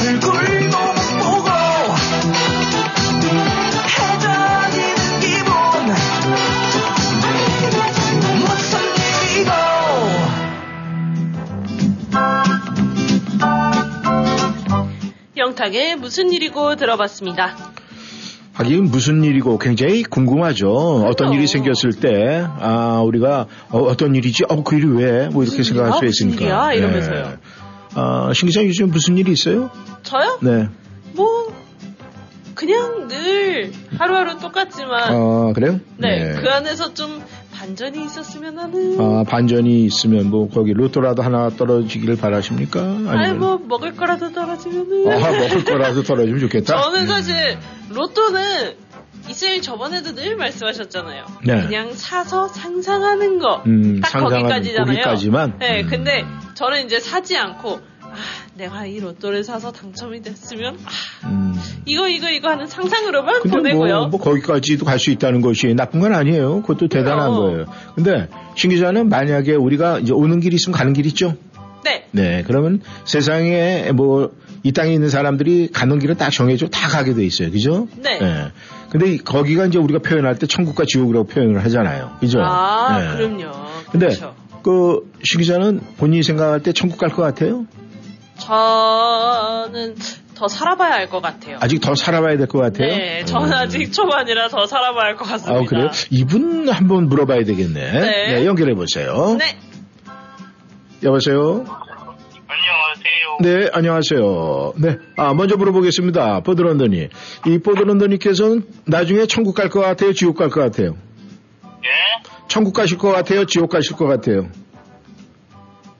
얼굴도 못 보고 해저리는 기분. 무슨 일이고. 영탁의 무슨 일이고 들어봤습니다. 하긴 무슨 일이고 굉장히 궁금하죠. 어떤 일이 생겼을 때, 아, 우리가 어떤 일이지? 그 일이 왜? 뭐 이렇게 생각할 수 있으니까. 무슨 일이야? 이러면서요. 네. 아, 신기자 요즘 무슨 일이 있어요? 저요? 네. 뭐 그냥 늘 하루하루 똑같지만. 그래요? 네. 그 안에서 좀 반전이 있었으면 하는. 아, 반전이 있으면 뭐 거기 로또라도 하나 떨어지길 바라십니까? 아니 뭐 먹을 거라도 떨어지면은. 아, 먹을 거라도 떨어지면 좋겠다. 저는 사실 로또는 이쌤이 저번에도 늘 말씀하셨잖아요. 네. 그냥 사서 상상하는 거. 딱 거기까지잖아요. 거기까지만. 네, 근데 저는 이제 사지 않고 아, 내가 이 로또를 사서 당첨이 됐으면 아, 이거 하는 상상으로만 보내고요. 뭐 거기까지도 갈 수 있다는 것이 나쁜 건 아니에요. 그것도 대단한 거예요. 근데 신 기자는 만약에 우리가 이제 오는 길이 있으면 가는 길이 있죠. 네. 네, 그러면 세상에 뭐 이 땅에 있는 사람들이 가는 길은 딱 정해져 다 가게 돼 있어요, 그죠? 네. 네. 근데 거기가 이제 우리가 표현할 때 천국과 지옥이라고 표현을 하잖아요, 그죠? 아, 네. 그럼요. 근데 그렇죠. 그 신기자는 본인이 생각할 때 천국 갈 것 같아요? 저는 더 살아봐야 알 것 같아요. 아직 더 살아봐야 될 것 같아요? 네, 저는 아직 초반이라 더 살아봐야 할 것 같습니다. 아, 그래요? 이분 한번 물어봐야 되겠네. 네, 네, 연결해 보세요. 네. 여보세요? 안녕하세요. 네, 안녕하세요. 네, 아, 먼저 물어보겠습니다. 보드런더니. 이 보드런더니께서는 나중에 천국 갈 것 같아요? 지옥 갈 것 같아요? 예? 천국 가실 것 같아요? 지옥 가실 것 같아요?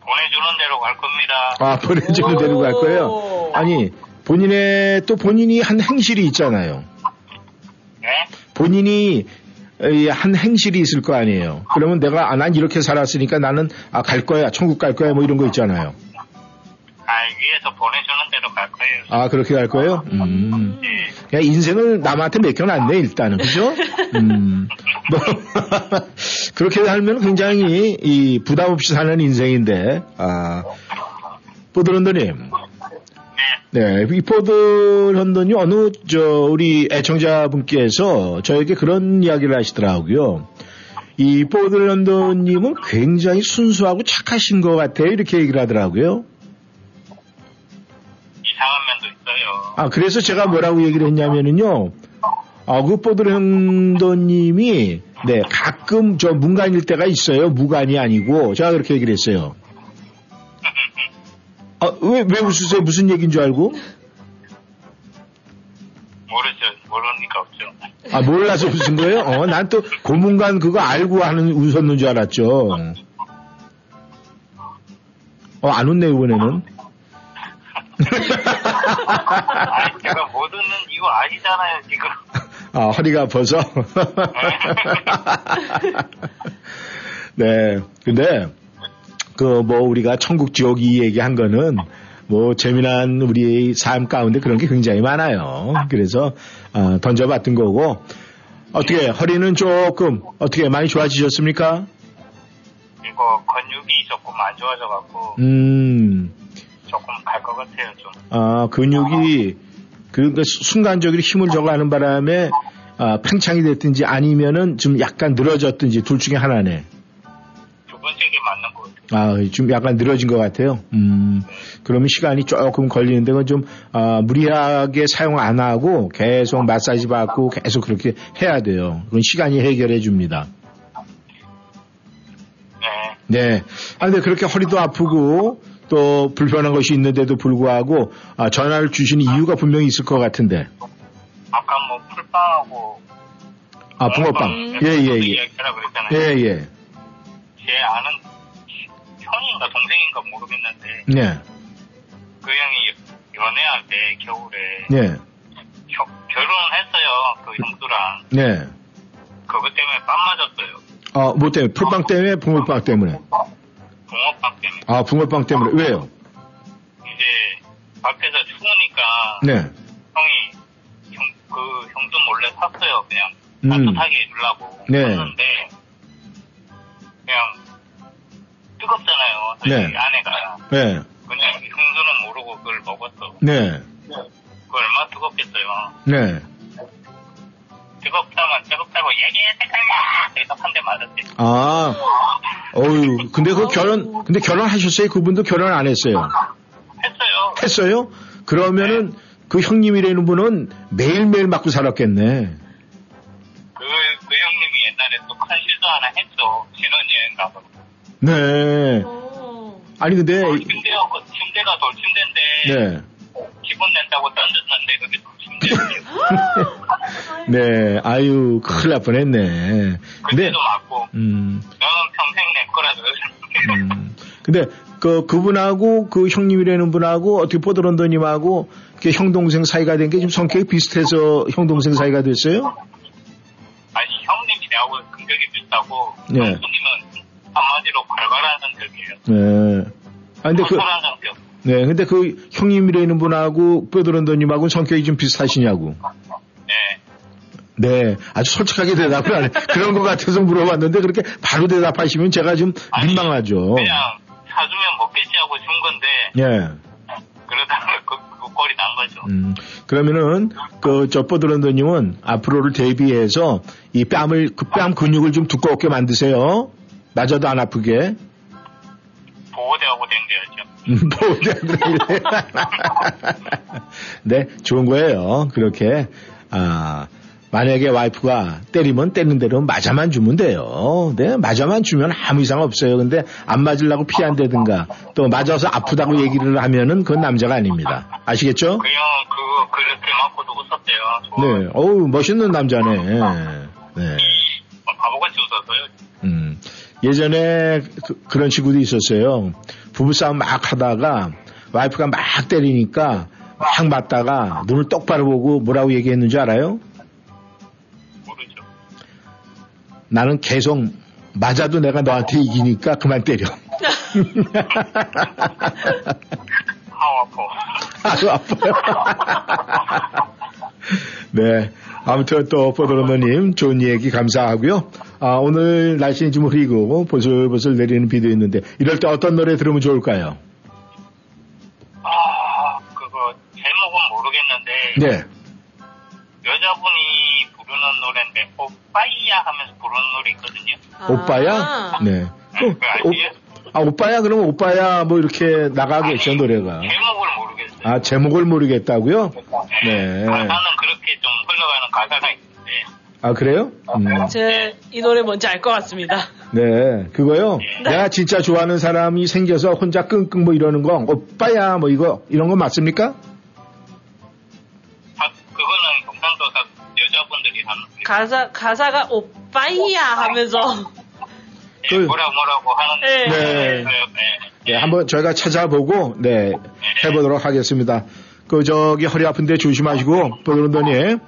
보내주는 대로 갈 겁니다. 아, 보내주는 대로 갈 거예요? 아니, 본인이 한 행실이 있잖아요. 예? 본인이 한 행실이 있을 거 아니에요. 그러면 내가 난 이렇게 살았으니까 나는 갈 거야, 천국 갈 거야, 뭐 이런 거 있잖아요. 아, 위에서 보내주는 대로 갈 거예요. 아, 그렇게 갈 거예요? 네. 그냥 인생을 남한테 맡겨놨네 일단은, 그죠? 그렇게 하면 굉장히 이 부담 없이 사는 인생인데, 아, 보드런더님. 네, 포드런던이 어느 우리 애청자분께서 저에게 그런 이야기를 하시더라고요. 이 포드런던님은 굉장히 순수하고 착하신 것 같아요. 이렇게 얘기를 하더라고요. 이상한 면도 있어요. 아, 그래서 제가 뭐라고 얘기를 했냐면은요. 아, 그 포드런던님이 네 가끔 저 문간일 때가 있어요. 무간이 아니고 제가 그렇게 얘기를 했어요. 아, 왜 웃으세요? 무슨 얘기인 줄 알고? 모르니까 없죠. 아, 몰라서 웃은 거예요? 어, 난 또 고문관 그거 알고 웃었는 줄 알았죠. 어, 안 웃네, 이번에는. 아니, 제가 못 웃는 이유 아니잖아요, 지금. 아, 허리가 아파서? 네, 근데. 그 뭐 우리가 천국 지옥 이 얘기한 거는 뭐 재미난 우리의 삶 가운데 그런 게 굉장히 많아요. 그래서 던져봤던 거고 어떻게 허리는 조금 어떻게 많이 좋아지셨습니까? 이거 근육이 조금 안 좋아져 갖고 조금 갈 것 같아요 좀. 아, 근육이 그 순간적으로 힘을 저거하는 바람에 팽창이 됐든지 아니면은 좀 약간 늘어졌든지 둘 중에 하나네. 아, 좀 약간 늘어진 것 같아요. 그러면 시간이 조금 걸리는데 그건 좀 무리하게 사용 안 하고 계속 마사지 받고 계속 그렇게 해야 돼요. 그건 시간이 해결해 줍니다. 네. 아, 근데 그렇게 허리도 아프고 또 불편한 것이 있는데도 불구하고 전화를 주시는 이유가 분명히 있을 것 같은데. 아까 뭐 풀빵하고. 아, 붕어빵. 예. 제 아는 형인가 동생인가 모르겠는데, 네. 그 형이 연애할 때 겨울에, 네. 결혼을 했어요. 그 형수랑. 네. 그것 때문에 빵 맞았어요. 아, 뭐 때문에? 풀빵 때문에? 붕어빵 때문에? 붕어빵 때문에. 아, 붕어빵 때문에. 왜요? 이제 밖에서 추우니까, 네. 형수 몰래 샀어요. 그냥 따뜻하게 해주려고. 네. 샀는데, 그냥 뜨겁잖아요. 네. 아내가. 네. 그냥 형수는 모르고 그걸 먹었어. 네. 그 얼마나 뜨겁겠어요. 네. 뜨겁다고 얘기했을까요? 그래서 한 대 맞았대. 아. 어유. 근데 근데 결혼하셨어요? 그분도 결혼 안 했어요? 했어요? 그러면은 네. 그 형님이라는 분은 매일매일 맞고 살았겠네. 그 형님이 옛날에 또 큰 실수 하나 했죠. 신혼여행 가서. 네. 오. 아니 근데 침대가 돌침대인데 네. 기분 낸다고 던졌는데 그게 돌침대였어요. 네, 아유, 큰일 날 뻔했네. 그때도 맞고. 너는 평생 내 거라도. 근데 그분하고 그 형님이라는 분하고 어떻게 보드런더님하고 그 형동생 사이가 된 게 지금 성격이 비슷해서 형동생 사이가 됐어요? 아니, 형님이 나하고 근격이 비슷하고, 네. 형님은 한마디로 발발하는 격이에요. 네. 아, 근데 네, 근데 그 형님이라는 분하고 보드런더님하고 성격이 좀 비슷하시냐고. 네, 아주 솔직하게 대답을 안 해. 그런 것 같아서 물어봤는데 그렇게 바로 대답하시면 제가 좀 민망하죠. 그냥 사주면 먹겠지 하고 준 건데. 예. 그러다가 그 꼴이 난 거죠. 그러면은 그 저 버드런더님은 앞으로를 대비해서 이 뺨을 그 뺨 근육을 좀 두껍게 만드세요. 맞아도 안 아프게. 보호대하고 댕겨야죠. 보호대. 네, 좋은 거예요. 그렇게 아. 만약에 와이프가 때리면 때리는 대로 맞아만 주면 돼요. 네, 맞아만 주면 아무 이상 없어요. 근데 안 맞으려고 피한다든가 또 맞아서 아프다고 얘기를 하면은 그건 남자가 아닙니다. 아시겠죠? 그냥 그렇게 맞고도 웃었대요. 네, 어우 멋있는 남자네. 네. 바보같이 웃었어요. 예전에 그런 친구도 있었어요. 부부싸움 막 하다가 와이프가 막 때리니까 막 맞다가 눈을 똑바로 보고 뭐라고 얘기했는지 알아요? 나는 계속 맞아도 내가 너한테 이기니까 그만 때려. 아우 아파요. 네, 아무튼 또 포도로너님 좋은 얘기 감사하고요. 아, 오늘 날씨는 좀 흐리고 보슬보슬 내리는 비도 있는데 이럴 때 어떤 노래 들으면 좋을까요? 아, 그거 제목은 모르겠는데. 네. 여자분이 부르는 노래인데 오빠야 하면서 부르는 노래 있거든요. 아~ 오빠야? 네. 오빠야? 그러면 오빠야 뭐 이렇게 나가겠죠. 아니, 노래가. 제목을 모르겠어요. 아, 제목을 모르겠다고요? 네. 가사는 그렇게 좀 흘러가는 가사가 있는데. 아, 그래요? 제 이 노래 뭔지 알 것 같습니다. 네, 그거요. 네. 내가 진짜 좋아하는 사람이 생겨서 혼자 끙끙 뭐 이러는 거 오빠야 뭐 이거 이런 거 맞습니까? 그거는 경상도사 여자분들이 하는 가사가 오빠이야 하면서 네, 뭐라고 하는데 네. 네, 한번 저희가 찾아보고 네, 해보도록 하겠습니다. 그 저기 허리 아픈데 조심하시고 보드런더님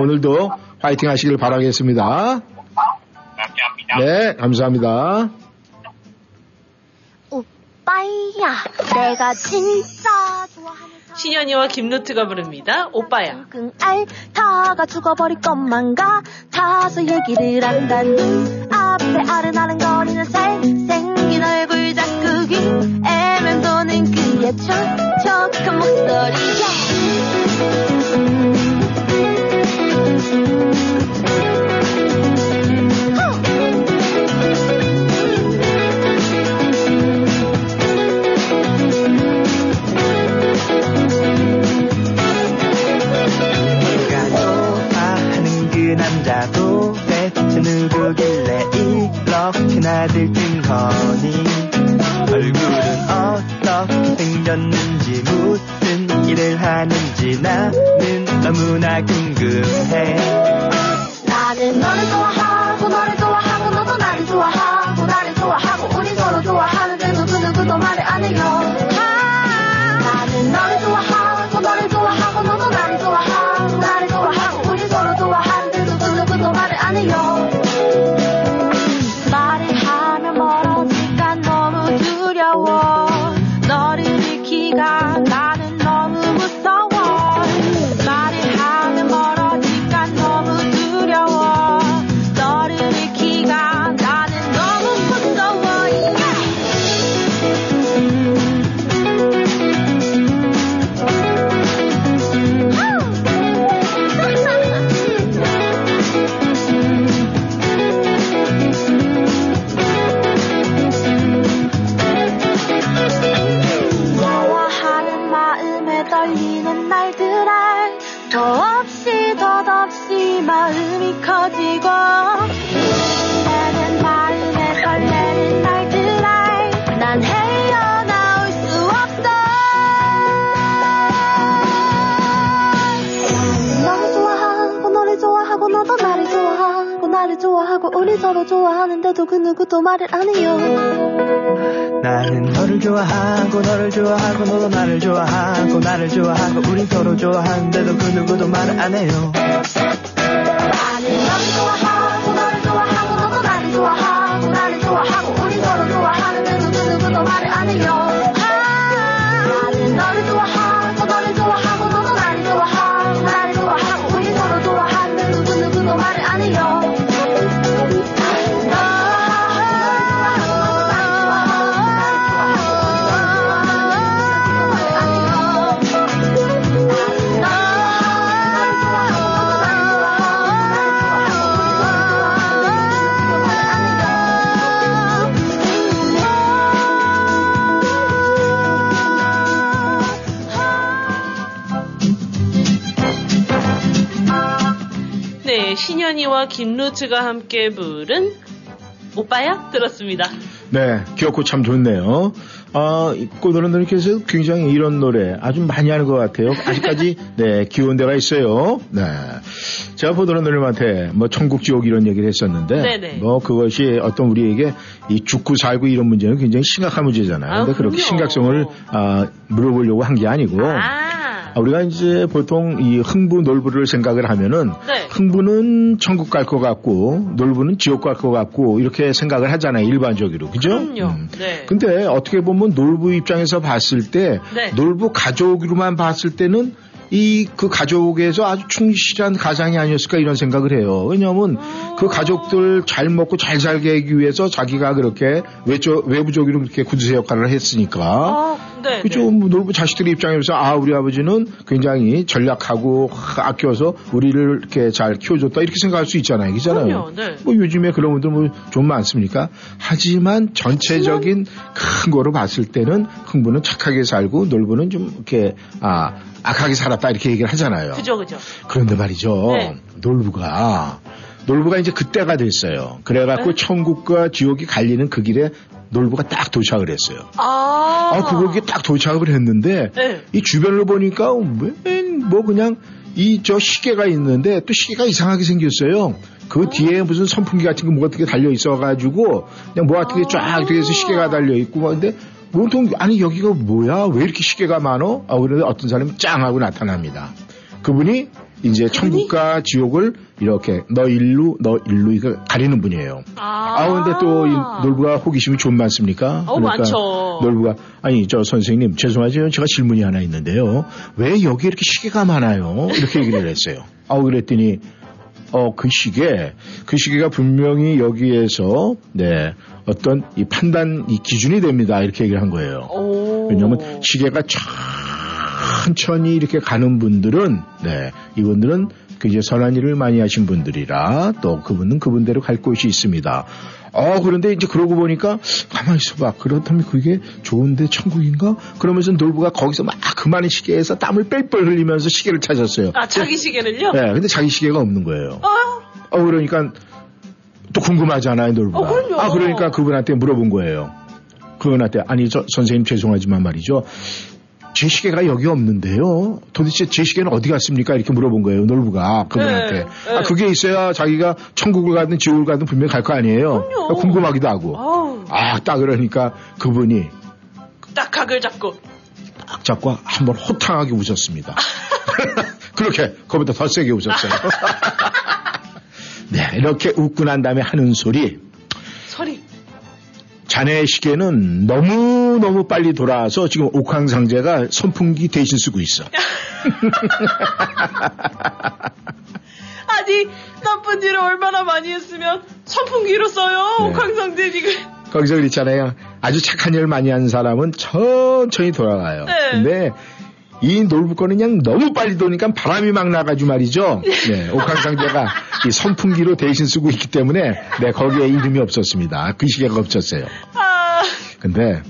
오늘도 파이팅 하시길 바라겠습니다. 감사합니다. 네, 감사합니다. 오빠이야 내가 진짜 좋아하는 신현이와 김루트가 부릅니다. 오빠야. 알타가 죽어버릴 것만 같아서 얘기를 한다. 눈앞에 아른아른거리는 잘생긴 얼굴 자꾸 귀 애맴도는 그의 촉촉한 목소리에 남자도 대체 누구길래 이렇게 나들뜬 거니 얼굴은 어떻게 생겼는지 무슨 일을 하는지 나는 너무나 궁금해. 나는 너를 좋아하고 너를 좋아하고 너도 나를 좋아하고 나를 좋아하고 우리 서로 좋아하는데 누구도 말을 안 해요. 나는 너를 좋아하고 너를 좋아하고 너도 나를 좋아하고 나를 좋아하고 우리 서로 좋아하는데 또 말을 안 해요. 말을 하면 멀어질까 너무 두려워. 너를 잃기가 나는 너무 무서워. 말을 하면 멀어질까 너무 두려워. 너를 잃기가 나는 너무 무서워. 더없이 마음이 커지고 나는 마음에 설레는 날들아 난 헤어나올 수 없어. 나는 너를 좋아하고 너를 좋아하고 나를 좋아하고 우린 서로 좋아하는데도 그 누구도 말을 안 해요. 나는 너를 좋아하고 너를 좋아하고 너도 나를 좋아하고 나를 좋아하고 우린 서로 좋아하는데도 그 누구도 말을 안 해요. 나는 너를 좋아하고 너를 좋아하고 너도 나를 좋아하고 나를 좋아하고 우린 서로 좋아하는데도 그 누구도 말을 안 해요. 나는 너를 좋아하고 너를 좋아하고 너도 나를 좋아하고 나를 좋아하고 우린 서로 좋아하는데도 그 누구도 말을 안 해요. 신현이와 김루츠가 함께 부른 오빠야 들었습니다. 네, 귀엽고 참 좋네요. 꼬노래들께서 굉장히 이런 노래 아주 많이 하는 것 같아요. 아직까지 네 귀여운 데가 있어요. 네, 제가 포도노래님한테 뭐 천국지옥 이런 얘기를 했었는데 네네. 뭐 그것이 어떤 우리에게 이 죽고 살고 이런 문제는 굉장히 심각한 문제잖아요. 그런데 그렇게 심각성을 물어보려고 한 게 아니고. 우리가 이제 보통 이 흥부 놀부를 생각을 하면은 네. 흥부는 천국 갈 것 같고 놀부는 지옥 갈 것 같고 이렇게 생각을 하잖아요. 일반적으로. 그죠? 그럼요. 네. 근데 어떻게 보면 놀부 입장에서 봤을 때 네. 놀부 가족으로만 봤을 때는 이 그 가족에서 아주 충실한 가장이 아니었을까 이런 생각을 해요. 왜냐하면 그 가족들 잘 먹고 잘 살게 하기 위해서 자기가 그렇게 외부적으로 그렇게 구두쇠 역할을 했으니까. 네, 그죠? 네. 놀부 자식들의 입장에서 우리 아버지는 굉장히 전략하고 아껴서 우리를 이렇게 잘 키워줬다 이렇게 생각할 수 있잖아요. 그잖아요. 네. 뭐 요즘에 그런 분들 뭐 좀 많습니까? 하지만 전체적인 큰 거로 봤을 때는 흥부는 착하게 살고 놀부는 좀 이렇게 악하게 살았다 이렇게 얘기를 하잖아요. 그죠. 그런데 말이죠. 네. 놀부가 이제 그때가 됐어요. 그래갖고 네? 천국과 지옥이 갈리는 그 길에 놀부가 딱 도착을 했어요. 그거에 딱 도착을 했는데 네. 이 주변을 보니까 뭐 그냥 이 저 시계가 있는데 또 시계가 이상하게 생겼어요. 그 뒤에 무슨 선풍기 같은 거 뭐 같은 게 달려 있어가지고 그냥 뭐 같은 게 쫙 이렇게 해서 시계가 달려 있고 막 근데. 보통 아니 여기가 뭐야 왜 이렇게 시계가 많어? 그런데 어떤 사람이 짱 하고 나타납니다. 그분이 이제 천국과 지옥을 이렇게 너 일루 이거 가리는 분이에요. 근데 또 놀부가 호기심이 좀 많습니까? 그러니까 많죠. 놀부가 아니 저 선생님 죄송하지만 제가 질문이 하나 있는데요. 왜 여기 이렇게 시계가 많아요? 이렇게 얘기를 했어요. 그랬더니 그 시계가 분명히 여기에서 네. 어떤 이 판단 이 기준이 됩니다. 이렇게 얘기를 한 거예요. 왜냐하면 시계가 천천히 이렇게 가는 분들은 네 이분들은 이제 선한 일을 많이 하신 분들이라 또 그분은 그분대로 갈 곳이 있습니다. 그런데 이제 그러고 보니까 가만히 있어봐. 그렇다면 그게 좋은데 천국인가? 그러면서 놀부가 거기서 막 그 많은 시계에서 땀을 뻘뻘 흘리면서 시계를 찾았어요. 자기 시계는요? 네, 근데 자기 시계가 없는 거예요. 그러니까. 또 궁금하잖아요, 놀부가. 그러니까 그분한테 물어본 거예요. 그분한테 아니 저 선생님 죄송하지만 말이죠. 제 시계가 여기 없는데요. 도대체 제 시계는 어디 갔습니까? 이렇게 물어본 거예요, 놀부가 그분한테. 네. 그게 있어야 자기가 천국을 가든 지옥을 가든 분명히 갈 거 아니에요. 그러니까 궁금하기도 하고. 딱 그러니까 그분이 딱 각을 잡고 딱 잡고 한번 호탕하게 웃었습니다. 그렇게 거기다 더 세게 웃었어요. 네, 이렇게 웃고 난 다음에 하는 소리. 자네의 시계는 너무너무 빨리 돌아와서 지금 옥황상제가 선풍기 대신 쓰고 있어. 아니, 나쁜 일을 얼마나 많이 했으면 선풍기로 써요, 네. 옥황상제 지금. 거기서 그랬잖아요. 아주 착한 일을 많이 하는 사람은 천천히 돌아와요. 네. 근데 이 놀부 거는 그냥 너무 빨리 도니까 바람이 막 나가지고 말이죠. 네, 옥황상제가 이 선풍기로 대신 쓰고 있기 때문에 네, 거기에 이름이 없었습니다. 그 시계가 없었어요. 근데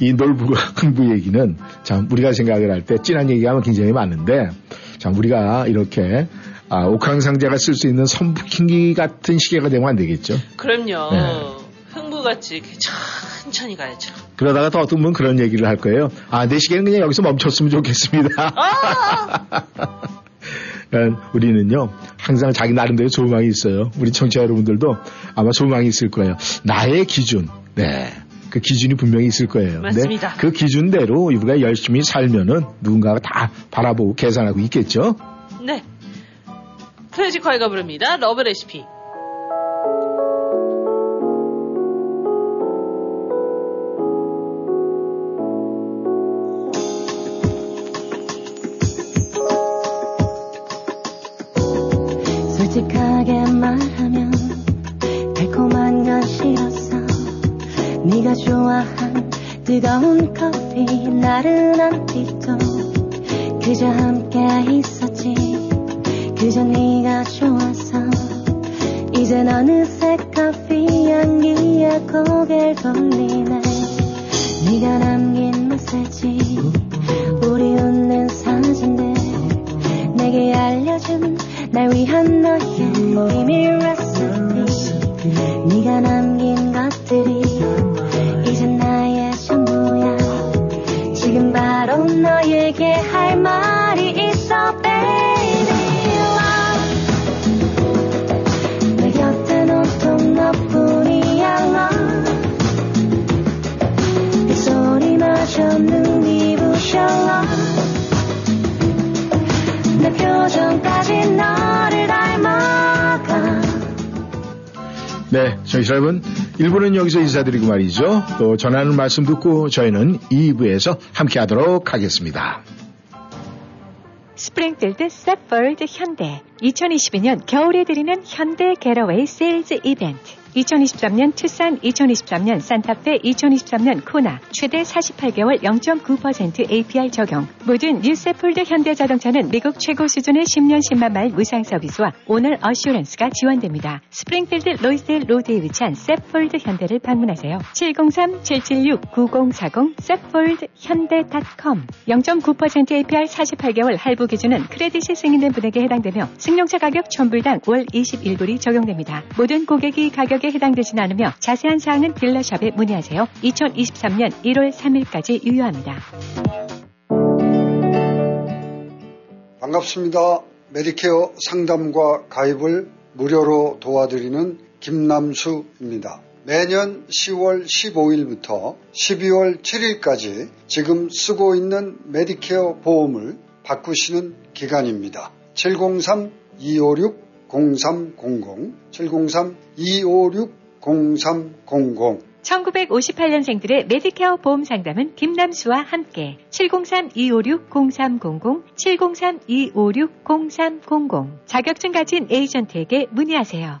이 놀부와 흥부 얘기는 참 우리가 생각을 할 때 진한 얘기하면 굉장히 많은데 참 우리가 이렇게 옥황상제가 쓸 수 있는 선풍기 같은 시계가 되면 안 되겠죠. 그럼요. 네. 흥부같이 천천히 가야죠. 그러다가 또 어떤 분은 그런 얘기를 할 거예요. 내 시계는 그냥 여기서 멈췄으면 좋겠습니다. 우리는요 항상 자기 나름대로 조망이 있어요. 우리 청취자 여러분들도 아마 조망이 있을 거예요. 나의 기준. 네. 그 기준이 분명히 있을 거예요. 맞습니다. 그 기준대로 우리가 열심히 살면은 누군가가 다 바라보고 계산하고 있겠죠? 네. 트레지콰이가 부릅니다. 러브 레시피. 솔직하게 말하면 달콤한 건 싫었어. 네가 좋아한 뜨거운 커피, 나른한 빛도 그저 함께 있었지. 그저 네가 좋아서. 이젠 어느새 커피 향기에 고개를 돌리네. 네가 남긴 메시지, 우리 웃는 사진들, 내게 알려준 날 위한 너의 비밀 레시피. 네가 남긴 것들이 이젠 나의 전부야. 지금 바로 너에게 할 말이 있어 baby love. 내 곁엔 온통 너뿐이야 love. 이 소리마저 눈이 부셔 love. 내 표정까지 너를 닮아가. 네, 저희 여러분 1부는 여기서 인사드리고 말이죠. 또 전하는 말씀 듣고 저희는 2부에서 함께하도록 하겠습니다. 스프링필드, 세폴드, 현대 2022년 겨울에 드리는 현대 겟어웨이 세일즈 이벤트. 2023년 투싼, 2023년 산타페, 2023년 코나 최대 48개월 0.9% APR 적용. 모든 뉴 세폴드 현대자동차는 미국 최고 수준의 10년 10만 마일 무상 서비스와 오늘 어슈런스가 지원됩니다. 스프링필드 로이스데일 로드에 위치한 세폴드 현대를 방문하세요. 703-776-9040 세폴드 현대.com. 0.9% APR 48개월 할부 기준은 크레딧이 승인된 분에게 해당되며 승용차 가격 1,000불당 월 21불이 적용됩니다. 모든 고객이 가격 해당되진 않으며 자세한 사항은 딜러샵에 문의하세요. 2023년 1월 3일까지 유효합니다. 반갑습니다. 메디케어 상담과 가입을 무료로 도와드리는 김남수입니다. 매년 10월 15일부터 12월 7일까지 지금 쓰고 있는 메디케어 보험을 바꾸시는 기간입니다. 703-256 0300 703-256-0300. 1958년생들의 메디케어 보험 상담은 김남수와 함께 703-256-0300 703-256-0300 자격증 가진 에이전트에게 문의하세요.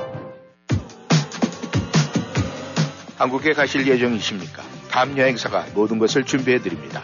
한국에 가실 예정이십니까? 탐여행사가 모든 것을 준비해드립니다.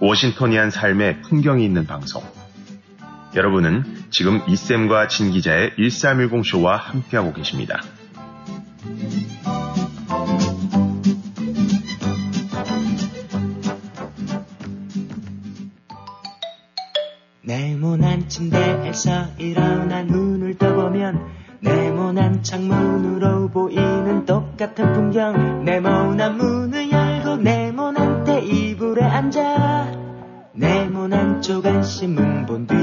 워싱턴이한 삶의 풍경이 있는 방송. 여러분은 지금 이쌤과 신기자의 1310 쇼와 함께하고 계십니다. 네모난 침대에서 일어나 눈을 떠보면 네모난 창문으로 보이는 똑같은 풍경. 네모난 문을 열고 네모난 테이블에 앉아 네모난 조간신문 본 뒤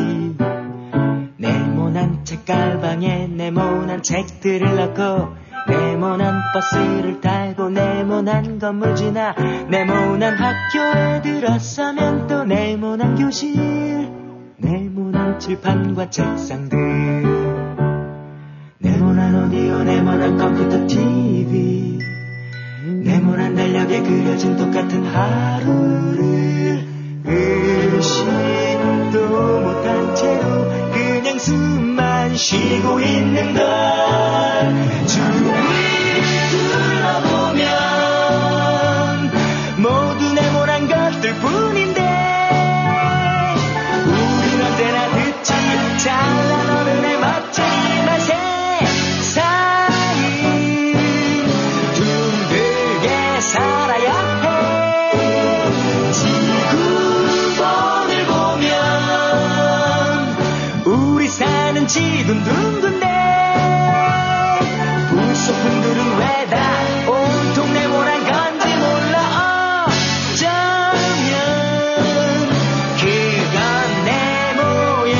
네모난 책가방에 네모난 책들을 넣고 네모난 버스를 타고 네모난 건물 지나 네모난 학교에 들어서면 또 네모난 교실 네모난 칠판과 책상들 네모난 오디오 네모난 컴퓨터 TV 네모난 달력에 그려진 똑같은 하루를 의식도 못한 채로 그냥 숨만 쉬고 있는 걸 주위를 둘러보면 모두 네모난 것들 뿐인데 우린 언제나 듣지 잘난 어른의 멋쟁이 맛에 사이 둥글게 살아야 해 지구본을 보면 우리 사는 지금 둥근데 분들은 왜 다 온통 네모난 건지 몰라 어쩌면 그건 네모의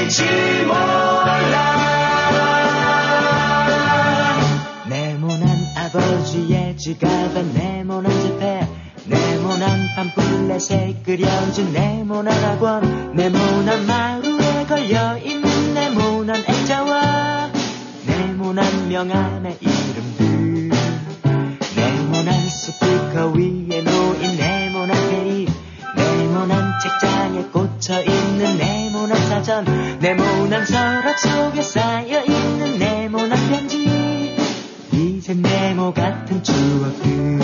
꿈일지 몰라 네모난 아버지의 지갑에 네모난 지폐 네모난 팜플렛에 그려진 네모난 학원 네모난 마루에 걸려있는 네모난 액자와 네모난 명함의 이름들 네모난 스피커 위에 놓인 네모난 테리 네모난 책장에 꽂혀있는 네모난 사전 네모난 서랍 속에 쌓여있는 네모난 편지 이젠 네모 같은 추억들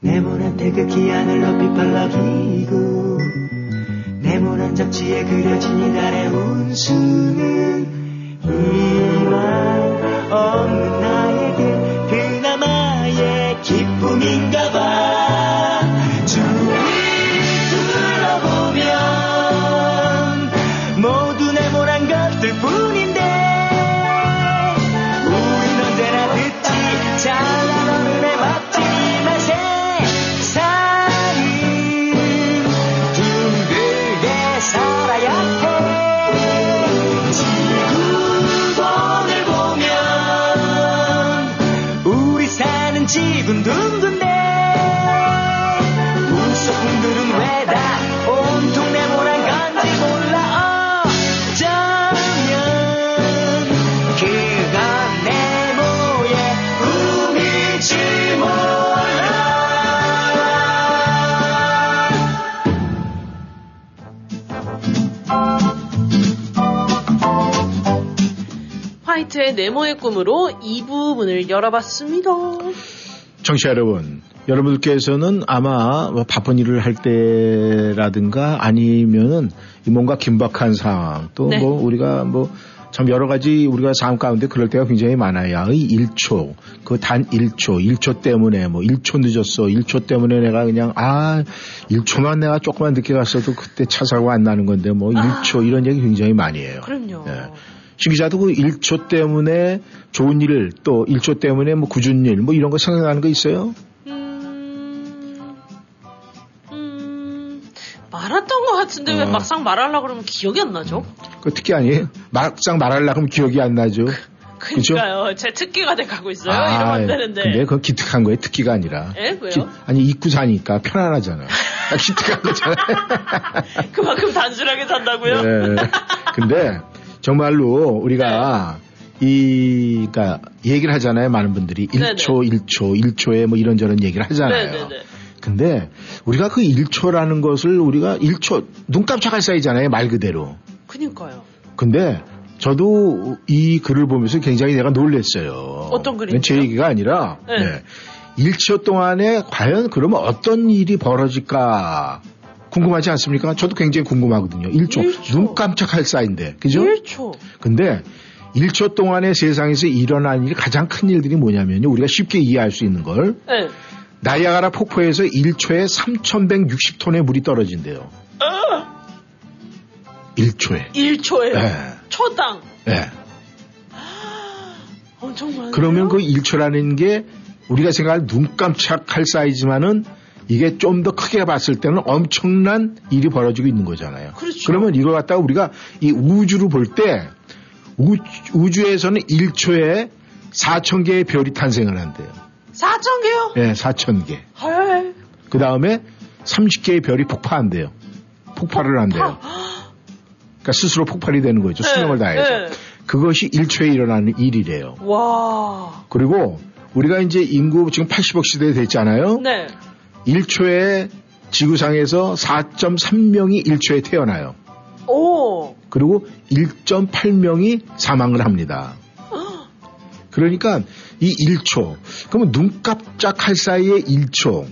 네모난 태극기 하늘 높이 펄럭이고 네모난 잡지에 그려진 이달의 운수는 이만 없는 나에게 그나마의 기쁨인가봐 주위를 둘러보면 모두 네모난 것들 뿐인데 우린 언제나 듣지 잘난 어른의 멋진 맛에 사이 둥글게 살아야 해 지구 지금 둥근데 우리 소품들은 왜 다 온통 네모난 건지 몰라 어쩌면 그건 네모의 꿈일지 몰라 화이트의 네모의 꿈으로 2부 문을 열어봤습니다. 청취자 여러분, 여러분께서는 아마 바쁜 일을 할 때라든가 아니면은 뭔가 긴박한 상황 또 뭐 네. 우리가 뭐 참 여러 가지 우리가 삶 가운데 그럴 때가 굉장히 많아요. 이 1초, 그 단 1초, 1초 때문에 뭐 1초 늦었어, 1초 때문에 내가 그냥 1초만 내가 조금만 늦게 갔어도 그때 차 사고 안 나는 건데 뭐 1초 이런 얘기 굉장히 많이 해요. 그럼요. 네. 신기자도 그 1초 때문에 좋은 일, 또 1초 때문에 뭐 굳은 일, 뭐 이런 거 생각나는 거 있어요? 말했던 것 같은데 왜 막상 말하려고 그러면 기억이 안 나죠? 그 특기 아니에요? 막상 말하려고 하면 기억이 안 나죠? 그러니까요. 제 특기가 돼가고 있어요. 이러면 안 되는데. 근데 그건 기특한 거예요. 특기가 아니라. 예? 왜요? 아니 입고 사니까 편안하잖아. 기특한 거잖아. 그만큼 단순하게 산다고요? 네. 근데 정말로 우리가 그러니까 얘기를 하잖아요. 많은 분들이 1초, 1초, 1초에 뭐 이런저런 얘기를 하잖아요. 네네네. 근데 우리가 그 1초라는 것을 우리가 1초 눈 깜짝할 사이잖아요. 말 그대로. 그러니까요. 근데 저도 이 글을 보면서 굉장히 내가 놀랐어요. 어떤 글인가요? 제 얘기가 아니라 1초 동안에 과연 그러면 어떤 일이 벌어질까? 궁금하지 않습니까? 저도 굉장히 궁금하거든요. 1초. 눈 깜짝할 사이인데. 그죠? 1초. 근데 1초 동안에 세상에서 일어난 일, 가장 큰 일들이 뭐냐면요. 우리가 쉽게 이해할 수 있는 걸. 네. 나이아가라 폭포에서 1초에 3,160톤의 물이 떨어진대요. 1초에. 1초에요? 네. 초당? 네. 엄청 많아요. 그러면 그 1초라는 게 우리가 생각할 눈 깜짝할 사이지만은 이게 좀 더 크게 봤을 때는 엄청난 일이 벌어지고 있는 거잖아요. 그렇죠. 그러면 이걸 갖다가 우리가 이 우주를 볼 때 우주에서는 1초에 4천 개의 별이 탄생을 한대요. 4천 개요? 네, 4천 개. 헐. 그 다음에 30개의 별이 폭파한대요. 폭발을 한대요. 그러니까 스스로 폭발이 되는 거죠. 수명을 다해서. 그것이 1초에 일어나는 일이래요. 와. 그리고 우리가 이제 인구 지금 80억 시대에 됐잖아요. 네. 1초에 지구상에서 4.3명이 1초에 태어나요. 오. 그리고 1.8명이 사망을 합니다. 그러니까 이 1초. 그러면 눈 깜짝할 사이에 1초.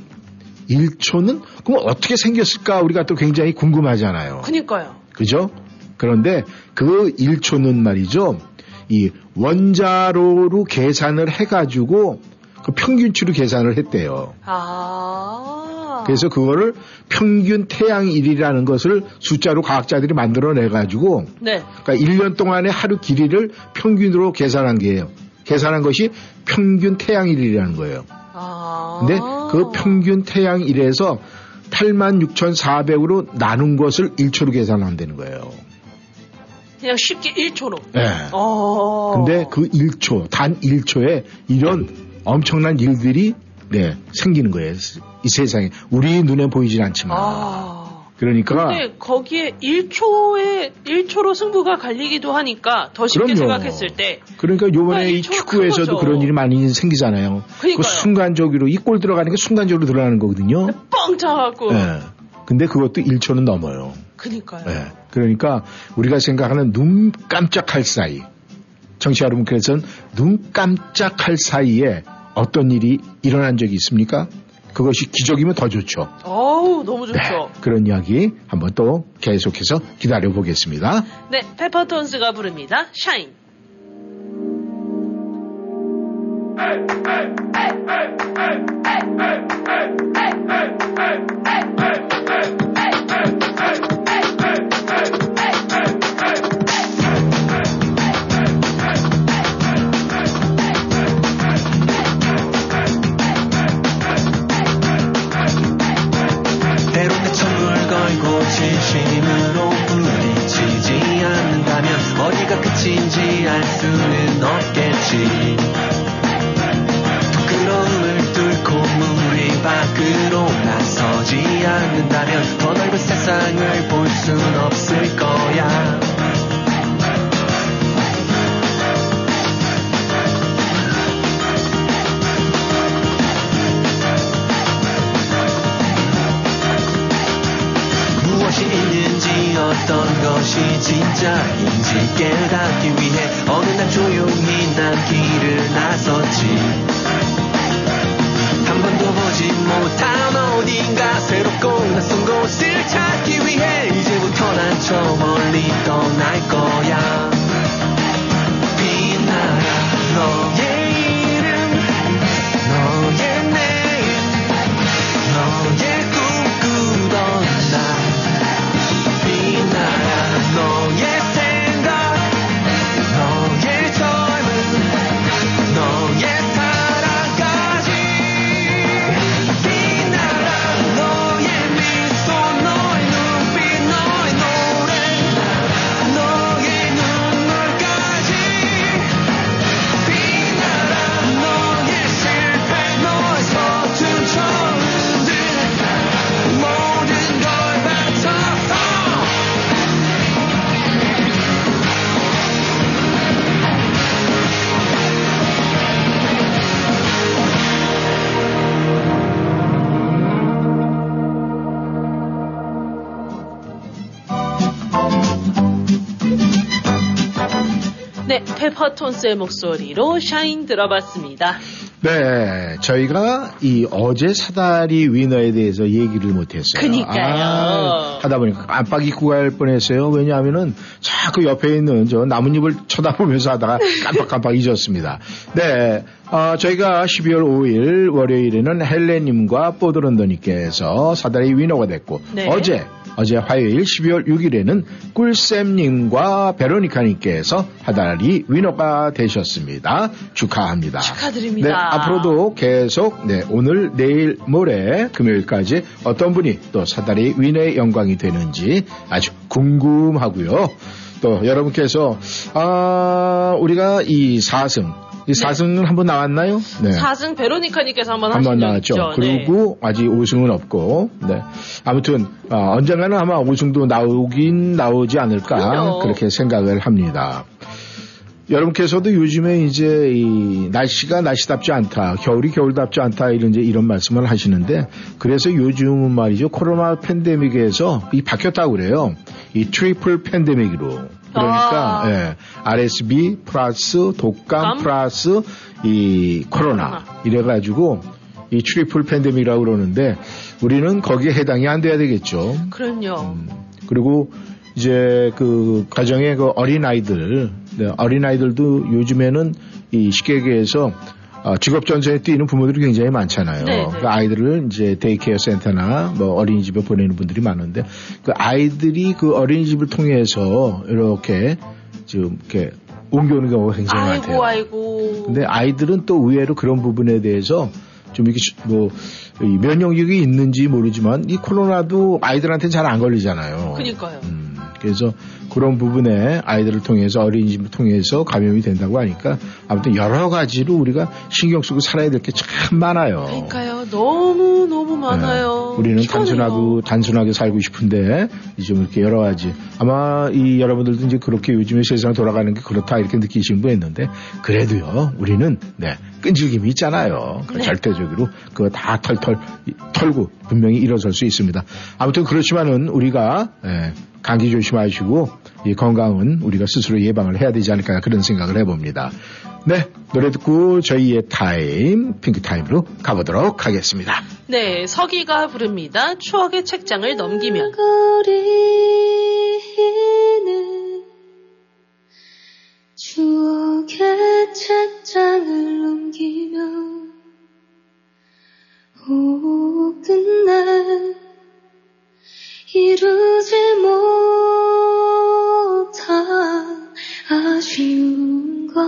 1초는 그럼 어떻게 생겼을까 우리가 또 굉장히 궁금하잖아요. 그러니까요. 그죠? 그런데 그 1초는 말이죠. 이 원자로로 계산을 해가지고 그 평균치로 계산을 했대요. 아. 그래서 그거를 평균 태양일이라는 것을 숫자로 과학자들이 만들어내가지고. 네. 그러니까 1년 동안의 하루 길이를 평균으로 계산한 게예요. 계산한 것이 평균 태양일이라는 거예요. 아. 근데 그 평균 태양일에서 86,400으로 나눈 것을 1초로 계산한다는 거예요. 그냥 쉽게 1초로. 네. 근데 그 1초, 단 1초에 이런 엄청난 일들이 네, 생기는 거예요. 이 세상에. 우리 눈에 보이진 않지만. 아. 그러니까. 근데 거기에 1초로 승부가 갈리기도 하니까 더 쉽게 그럼요. 생각했을 때. 그러니까 요번에 이 축구에서도 그런 일이 많이 생기잖아요. 그 순간적으로, 이 골 들어가는 게 순간적으로 들어가는 거거든요. 뻥 차갖고. 네. 근데 그것도 1초는 넘어요. 그러니까요. 네. 그러니까 우리가 생각하는 눈 깜짝할 사이, 청취자 여러분께서는 눈 깜짝할 사이에 어떤 일이 일어난 적이 있습니까? 그것이 기적이면 더 좋죠. 어우, 너무 좋죠. 네, 그런 이야기 한번 또 계속해서 기다려보겠습니다. 네, 페퍼톤스가 부릅니다. 샤인. 진심으로 부딪히지 않는다면 어디가 끝인지 알 수는 없겠지. 부끄러움을 뚫고 무리 밖으로 나서지 않는다면 더 넓은 세상을 볼 순 없을 거야. 어떤 것이 진짜인지 깨닫기 위해 어느 날 조용히 난 길을 나섰지. 한 번도 보지 못한 어딘가 새롭고 낯선 곳을 찾기 위해 이제부터 난 저 멀리 떠날 거야. 빛나라 너의 이름 너의 내일 너의 너의 생각 너의 젊음 너의 사랑까지 빛나라 너의 미소 너의 눈빛 너의 노래 너의 눈물까지 빛나라 너의 실패 너의 서툰 처음들 모든 걸 바쳐서 네, 페퍼톤스의 목소리로 샤인 들어봤습니다. 네, 저희가 이 어제 사다리 위너에 대해서 얘기를 못했어요. 그니까요. 하다 보니까 깜빡 잊고 갈 뻔했어요. 왜냐하면은 자꾸 옆에 있는 저 나뭇잎을 쳐다보면서 하다가 깜빡 잊었습니다. 네, 저희가 12월 5일 월요일에는 헬레님과 뽀드런더님께서 사다리 위너가 됐고 네. 어제 화요일 12월 6일에는 꿀쌤님과 베로니카님께서 사다리 위너가 되셨습니다. 축하합니다. 축하드립니다. 네, 앞으로도 계속 네, 오늘, 내일, 모레, 금요일까지 어떤 분이 또 사다리 위너의 영광이 되는지 아주 궁금하고요. 또 여러분께서 우리가 이 4승 이 4승은 네. 한번 나왔나요? 네. 4승 베로니카님께서 한번 하신 적 있죠. 그리고 네. 아직 5승은 없고 네. 아무튼 언젠가는 아마 5승도 나오긴 나오지 않을까 그럼요. 그렇게 생각을 합니다. 여러분께서도 요즘에 이제 이 날씨가 날씨답지 않다, 겨울이 겨울답지 않다 이런 말씀을 하시는데 그래서 요즘은 말이죠 코로나 팬데믹에서 이 바뀌었다고 그래요. 이 트리플 팬데믹으로 그러니까 예, RSV 플러스 독감 플러스 이 코로나 이래가지고 이 트리플 팬데믹이라고 그러는데 우리는 거기에 해당이 안 돼야 되겠죠. 그럼요. 그리고 이제 그 가정의 그 어린아이들, 네, 어린아이들도 요즘에는 이 쉽게 얘기해서 직업전선에 뛰는 부모들이 굉장히 많잖아요. 네, 네. 그 아이들을 이제 데이케어 센터나 뭐 어린이집에 보내는 분들이 많은데 그 아이들이 그 어린이집을 통해서 이렇게 지금 이렇게 옮겨오는 경우가 굉장히 많대요. 아이고. 근데 아이들은 또 의외로 그런 부분에 대해서 좀 이렇게 뭐 면역력이 있는지 모르지만 이 코로나도 아이들한테는 잘 안 걸리잖아요. 그러니까요. 그래서 그런 부분에 아이들을 통해서 어린이집을 통해서 감염이 된다고 하니까 아무튼 여러 가지로 우리가 신경 쓰고 살아야 될 게 참 많아요. 그러니까요. 너무너무 많아요. 네. 우리는 단순하게 살고 싶은데 좀 이렇게 여러 가지 아마 이 여러분들도 이제 그렇게 요즘에 세상 돌아가는 게 그렇다 이렇게 느끼신 분 있는데 그래도요. 우리는 네, 끈질김이 있잖아요. 네. 절대적으로 그거 다 털털 털고 분명히 일어설 수 있습니다. 아무튼 그렇지만은 우리가 네, 감기 조심하시고 이 건강은 우리가 스스로 예방을 해야 되지 않을까 그런 생각을 해봅니다. 네, 노래 듣고 저희의 타임, 핑크타임으로 가보도록 하겠습니다. 네, 서기가 부릅니다. 추억의 책장을 넘기면 거리는 추억의 책장을 넘기면 오후 끝날 이루지 못한 아쉬움과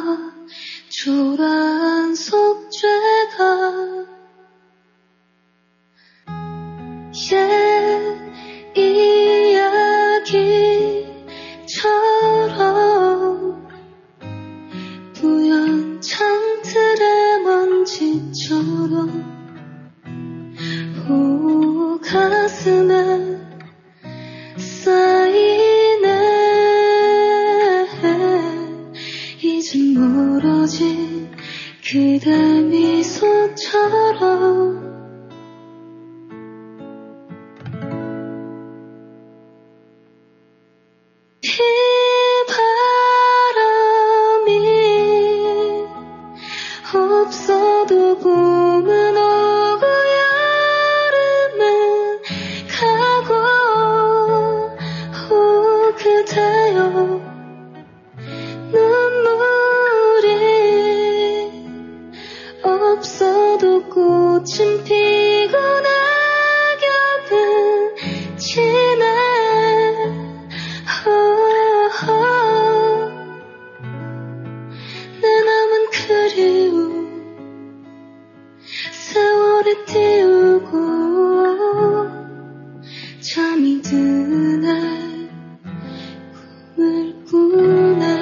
초라한 속죄가 옛 이야기처럼 부연 창틀의 먼지처럼 오 가슴에 쌓이네 이젠 멀어진 그대 미소처럼 비바람이 없어도 봄은 꽃은 피고 낙엽은 지나 내 남은 그리움 세월이 띄우고 잠이 드네 꿈을 꾸네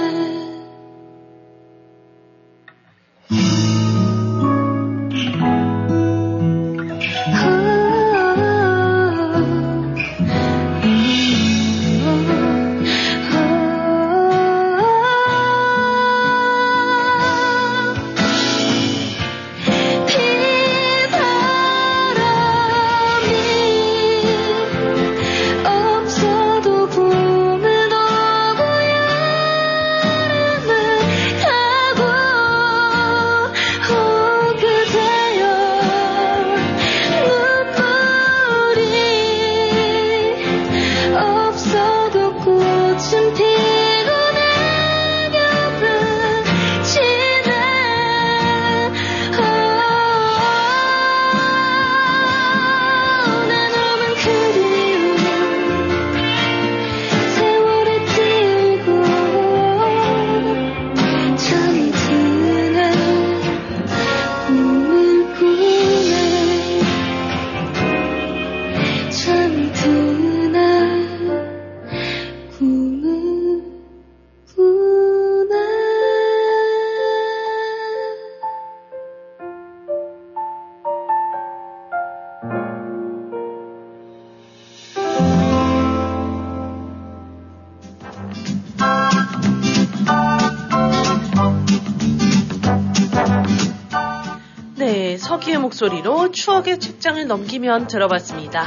네, 서기의 목소리로 추억의 책장을 넘기면 들어봤습니다.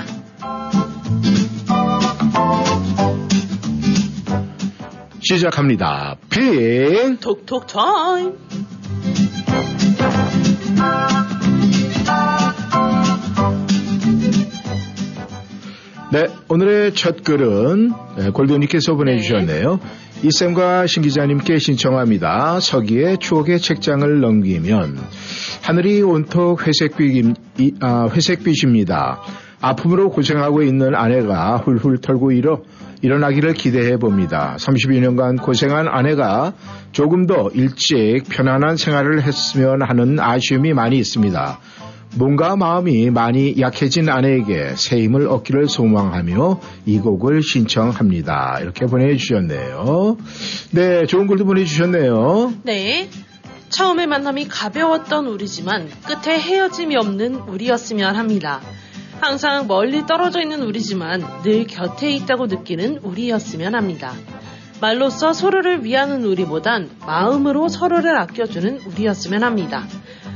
시작합니다. 핑! 톡톡 타임! 네, 오늘의 첫 글은 골드님께서 보내주셨네요. 이쌤과 신기자님께 신청합니다. 서기의 추억의 책장을 넘기면. 하늘이 온통 회색빛입니다. 아픔으로 고생하고 있는 아내가 훌훌 털고 일어나기를 기대해 봅니다. 32년간 고생한 아내가 조금 더 일찍 편안한 생활을 했으면 하는 아쉬움이 많이 있습니다. 몸과 마음이 많이 약해진 아내에게 새 힘을 얻기를 소망하며 이 곡을 신청합니다. 이렇게 보내주셨네요. 네, 좋은 글도 보내주셨네요. 네. 처음의 만남이 가벼웠던 우리지만 끝에 헤어짐이 없는 우리였으면 합니다. 항상 멀리 떨어져 있는 우리지만 늘 곁에 있다고 느끼는 우리였으면 합니다. 말로써 서로를 위하는 우리보단 마음으로 서로를 아껴주는 우리였으면 합니다.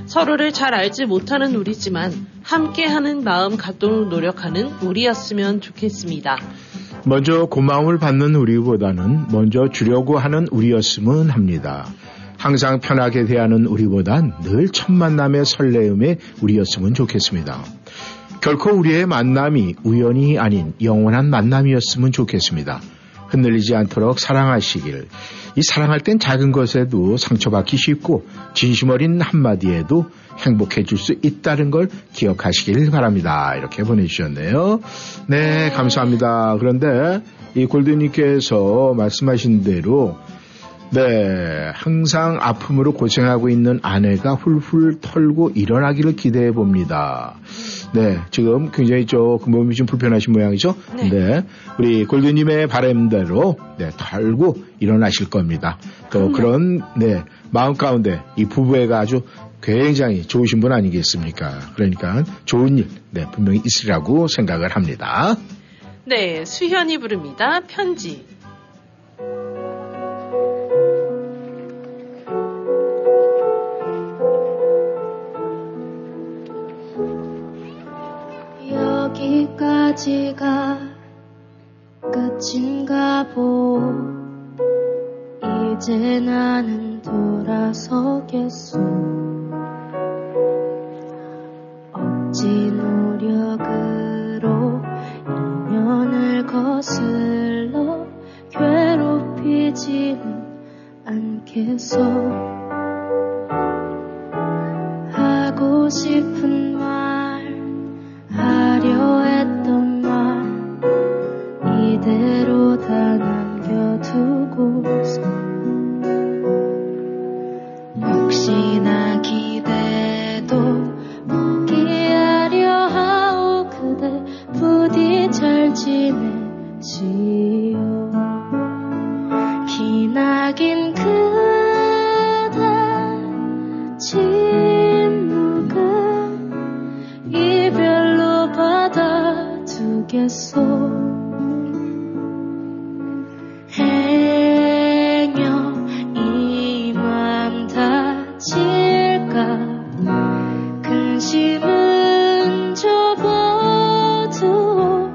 서로를 잘 알지 못하는 우리지만 함께하는 마음 갖도록 노력하는 우리였으면 좋겠습니다. 먼저 고마움을 받는 우리보다는 먼저 주려고 하는 우리였으면 합니다. 항상 편하게 대하는 우리보단 늘 첫 만남의 설레음에 우리였으면 좋겠습니다. 결코 우리의 만남이 우연이 아닌 영원한 만남이었으면 좋겠습니다. 흔들리지 않도록 사랑하시길. 이 사랑할 땐 작은 것에도 상처받기 쉽고 진심 어린 한마디에도 행복해질 수 있다는 걸 기억하시길 바랍니다. 이렇게 보내주셨네요. 네, 감사합니다. 그런데 이 골드님께서 말씀하신 대로 네, 항상 아픔으로 고생하고 있는 아내가 훌훌 털고 일어나기를 기대해 봅니다. 네, 지금 굉장히 조금 몸이 좀 불편하신 모양이죠? 네. 네, 우리 골드님의 바람대로 네, 털고 일어나실 겁니다. 또 그런 네, 마음 가운데 이 부부애가 아주 굉장히 좋으신 분 아니겠습니까? 그러니까 좋은 일, 네, 분명히 있으리라고 생각을 합니다. 네, 수현이 부릅니다. 편지. 여기까지가 끝인가 보. 이제 나는 돌아서겠소. 억지 노력으로 인연을 거슬러 괴롭히지는 않겠소. 하고 싶은 하려 했던 말 이대로 다 남겨두고서 혹시나 기대도 포기하려 하오. 그대 부디 잘 지내시오. 기나긴 그대 침묵을 이별 받아두겠소. 행여 이 맘 다칠까 근심은 접어두오.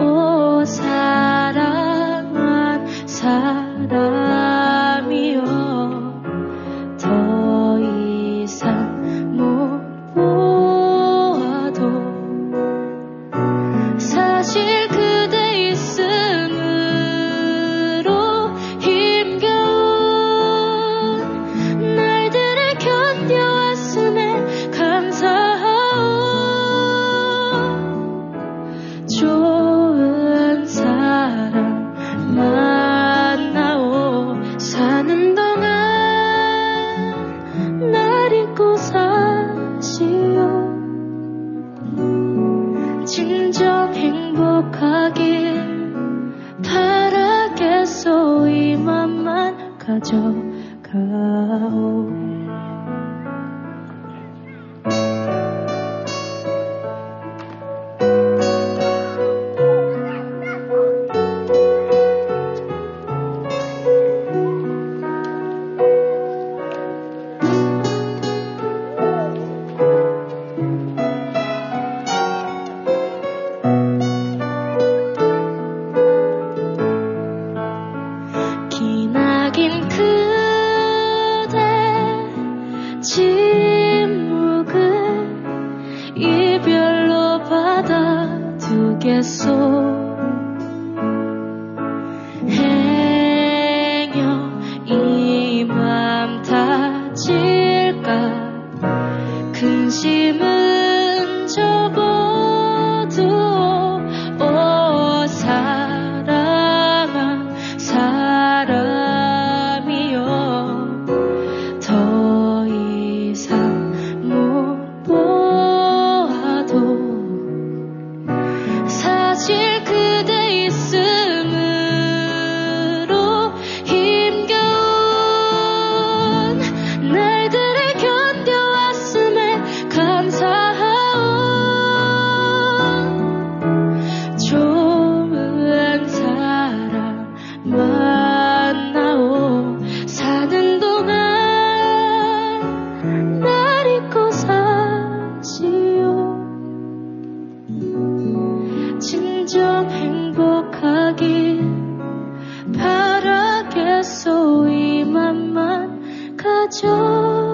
오 사랑한 사람이여 더 이상 못 보. 사실 그대 있음으로 힘겨운 날들을 견뎌왔음에 감사하오. 좋은 사람 만나오. 사는 동안 날 잊고 사시오. 진정 행복하길 바라겠소. 이 맘만 가져가오. 이별로 받아두겠소. 행여 이 맘 다칠까 근심은 접어두어. 오 사랑한 사람이여 더 이상 못 보아도 사실 그대 있음으로 힘겨운 날들을 견뎌왔음에 감사하오. 좋은 사람 만나오. 사는 동안 날 잊고 사시오. 진정 행복하길 바라겠소. 이 맘만 가져가오.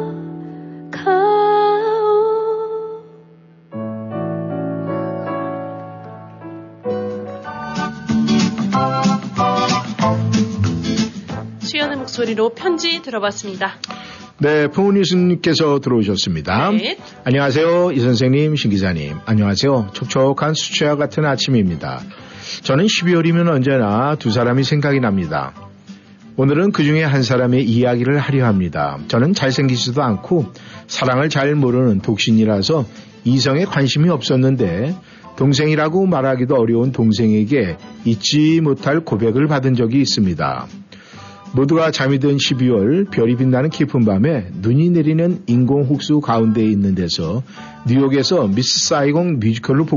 수연의 목소리로 편지 들어봤습니다. 네, 부모님께서 들어오셨습니다. 네. 안녕하세요, 이 선생님, 신 기자님. 안녕하세요. 촉촉한 수채화 같은 아침입니다. 저는 12월이면 언제나 두 사람이 생각이 납니다. 오늘은 그 중에 한 사람의 이야기를 하려 합니다. 저는 잘생기지도 않고 사랑을 잘 모르는 독신이라서 이성에 관심이 없었는데 동생이라고 말하기도 어려운 동생에게 잊지 못할 고백을 받은 적이 있습니다. 모두가 잠이 든 12월 별이 빛나는 깊은 밤에 눈이 내리는 인공호수 가운데에 있는 데서 뉴욕에서 미스 사이공 뮤지컬로 미스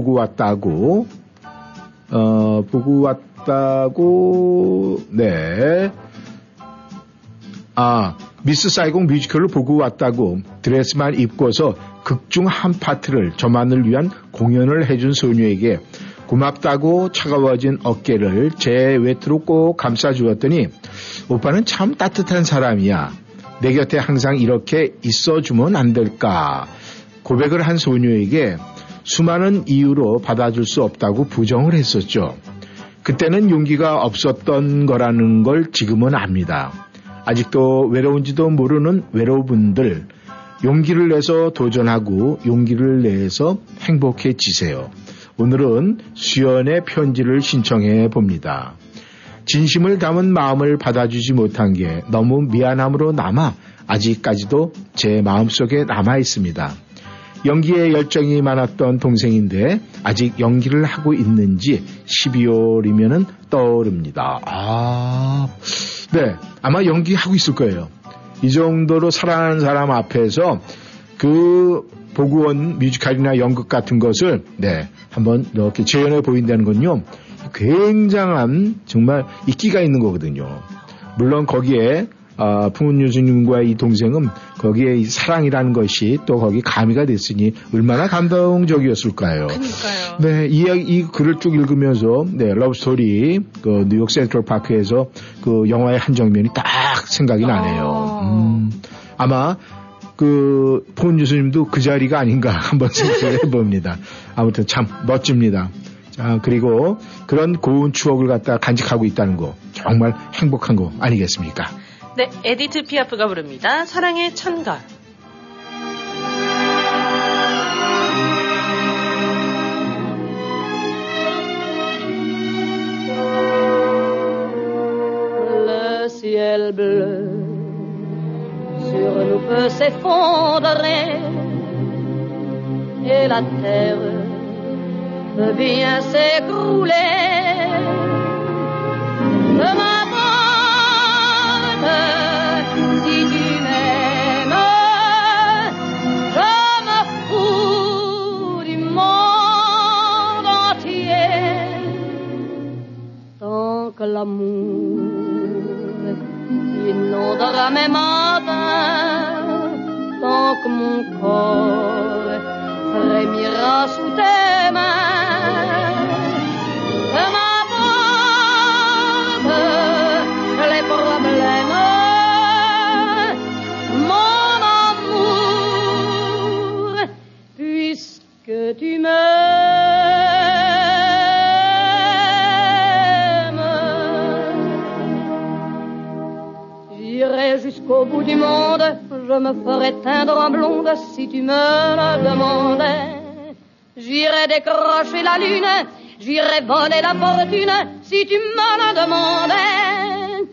사이공 뮤지컬로 보고 왔다고 드레스만 입고서 극중 한 파트를 저만을 위한 공연을 해준 소녀에게 고맙다고 차가워진 어깨를 제 외투로 꼭 감싸주었더니 오빠는 참 따뜻한 사람이야. 내 곁에 항상 이렇게 있어주면 안 될까? 고백을 한 소녀에게 수많은 이유로 받아줄 수 없다고 부정을 했었죠. 그때는 용기가 없었던 거라는 걸 지금은 압니다. 아직도 외로운지도 모르는 외로분들, 용기를 내서 도전하고 용기를 내서 행복해지세요. 오늘은 수연의 편지를 신청해 봅니다. 진심을 담은 마음을 받아주지 못한 게 너무 미안함으로 남아 아직까지도 제 마음속에 남아 있습니다. 연기에 열정이 많았던 동생인데 아직 연기를 하고 있는지 12월이면은 떠오릅니다. 아마 연기하고 있을 거예요. 이 정도로 사랑하는 사람 앞에서 그 보고 온 뮤지컬이나 연극 같은 것을 한번 이렇게 재현해 보인다는 건요, 굉장한 정말 이끼가 있는 거거든요. 물론 거기에 풍은 교수님과 이 동생은 거기에 이 사랑이라는 것이 또 거기 가미가 됐으니 얼마나 감동적이었을까요. 그러니까요. 네, 이 글을 쭉 읽으면서 러브스토리 그 뉴욕 센트럴 파크에서 그 영화의 한 장면이 딱 생각이 나네요. 아마 그 폰 교수님도 그 자리가 아닌가 한번 생각해 봅니다. 아무튼 참 멋집니다. 자, 그리고 그런 고운 추억을 갖다 간직하고 있다는 거 정말 행복한 거 아니겠습니까? 네, 에디트 피아프가 부릅니다. 사랑의 찬가. Le ciel bleu sur nous peut s'effondrer et la terre peut bien s'écrouler. Ne m'abandonne si tu m'aimes, je me fous du monde entier. Tant que l'amour inondera mes matins, tant que mon corps frémira sous tes mains, que m'aborde les problèmes, mon amour, puisque que tu m'aimes. J'irai jusqu'au bout du monde, je me ferai teindre en blonde si tu me le demandais. J'irai décrocher la lune, j'irai voler la fortune si tu me le demandais.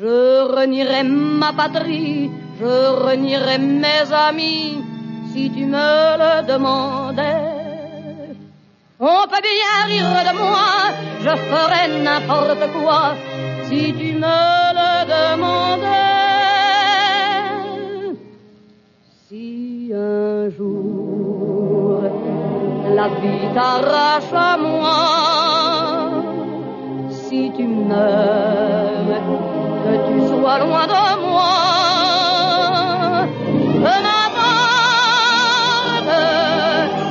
Je renierai ma patrie, je renierai mes amis si tu me le demandais. On peut bien rire de moi, je ferai n'importe quoi si tu me le demandais. Si un jour la vie t'arrache à moi, si tu meurs, que tu sois loin de moi, peu m'importe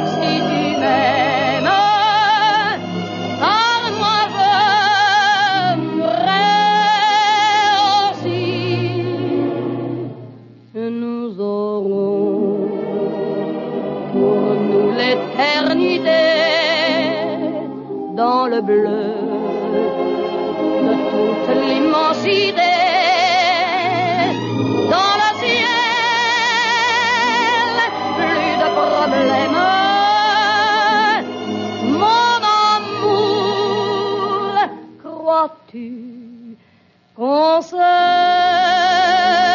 si tu m'aimes, car moi je mourrai aussi. Nous aurons pour nous l'éternité dans le bleu de toute l'immensité. Dans le ciel, plus de problèmes. Mon amour, crois-tu qu'on s'aime?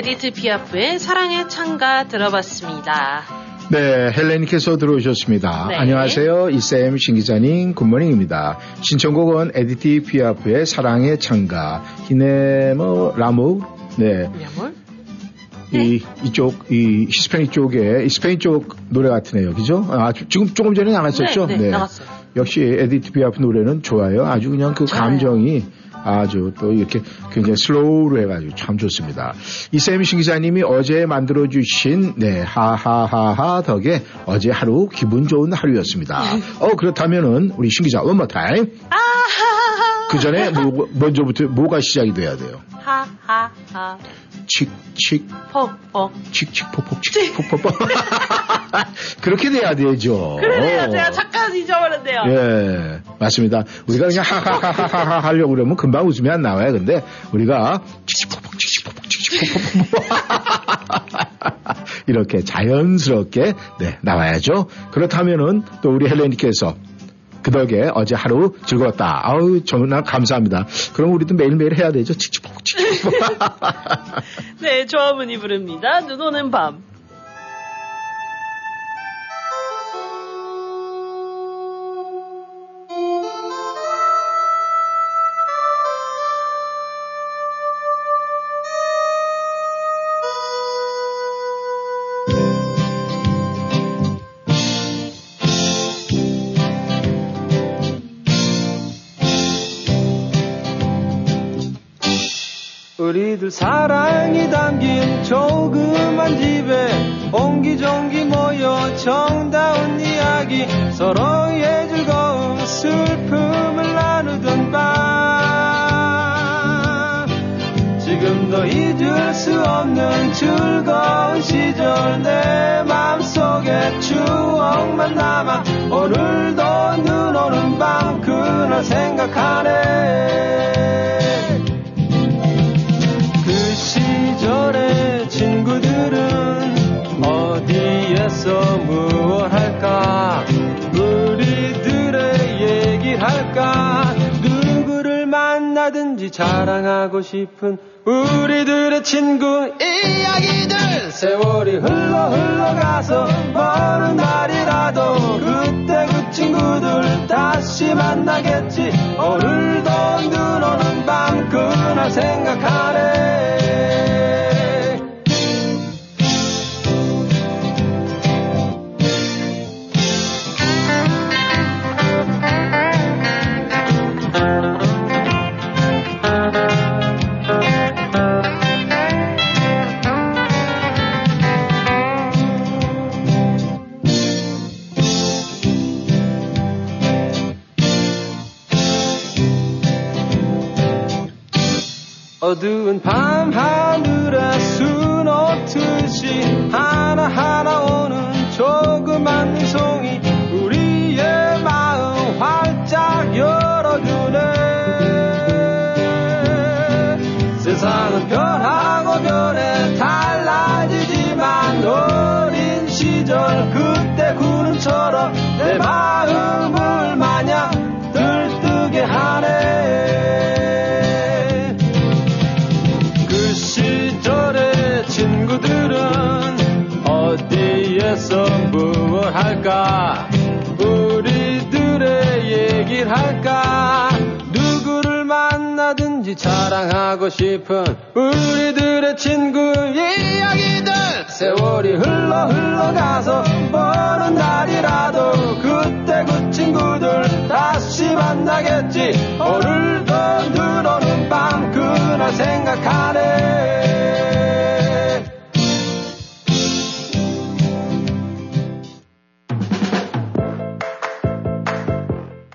에디트 피아프의 사랑의 창가 들어봤습니다. 네, 헬레님께서 들어오셨습니다. 네. 안녕하세요. 이쌤 신기자님 굿모닝입니다. 신청곡은 에디트 피아프의 사랑의 창가 히네모 라무. 네. 네. 이쪽 히스패닉 쪽에 스페인 쪽 노래 같으네요. 그죠? 아, 지금 조금 전에 나갔었죠? 네, 네. 나갔어요. 역시 에디트 피아프 노래는 좋아요. 아주 그냥 그 좋아요. 감정이 아주 또 이렇게 굉장히 슬로우로 해가지고 참 좋습니다. 이쌤 신기자님이 어제 만들어주신 네 하하하하 덕에 어제 하루 기분 좋은 하루였습니다. 그렇다면은 우리 신기자 one more time. 아하하하. 그 전에 먼저부터 뭐가 시작이 돼야 돼요? 하하하. 칙칙 폭폭 칙칙 폭폭 칙칙 폭폭 그렇게 돼야 되죠. 그래요, 제가 잠깐 잊어버렸네요. 예, 맞습니다. 우리가 그냥 하하하하하 하려고 그러면 금방 웃음이 안 나와요. 근데 우리가 칙칙 폭폭 칙칙 폭폭 칙칙 폭폭 이렇게 자연스럽게 네 나와야죠. 그렇다면은 또 우리 헬레님께서 그 덕에 어제 하루 즐거웠다. 아우 정말 감사합니다. 그럼 우리도 매일매일 해야 되죠. 칙칙폭 칙칙폭. 네, 조화문이 부릅니다. 눈 오는 밤. 우리들 사랑이 담긴 조그만 집에 옹기종기 모여 정다운 이야기 서로의 즐거움 슬픔을 나누던 밤 지금도 잊을 수 없는 즐거운 시절 내 맘속에 추억만 남아 오늘도 눈 오는 밤 그날 생각하네 시절의 친구들은 어디에서 무엇 할까 우리들의 얘기할까 누구를 만나든지 자랑하고 싶은 우리들의 친구 이야기들 세월이 흘러가서 먼 날이라도 나겠지 오늘도 눈 오는 밤 그날 생각하네. 어두운 밤하늘에 수놓듯이 하나하나 오는 조그만 송이 우리의 마음 활짝 열어주네. 세상은 변하고 변해 달라지지만 어린 시절 그때 구름처럼 내 마음을 마냥 들뜨게 하네. 친구들은 어디에서 무엇 할까? 우리들의 얘기를 할까? 누구를 만나든지 자랑하고 싶은 우리들의 친구 이야기들. 세월이 흘러가서 어느 날이라도 그때 그 친구들 다시 만나겠지. 오늘도 눈 오는 밤 그날 생각하네.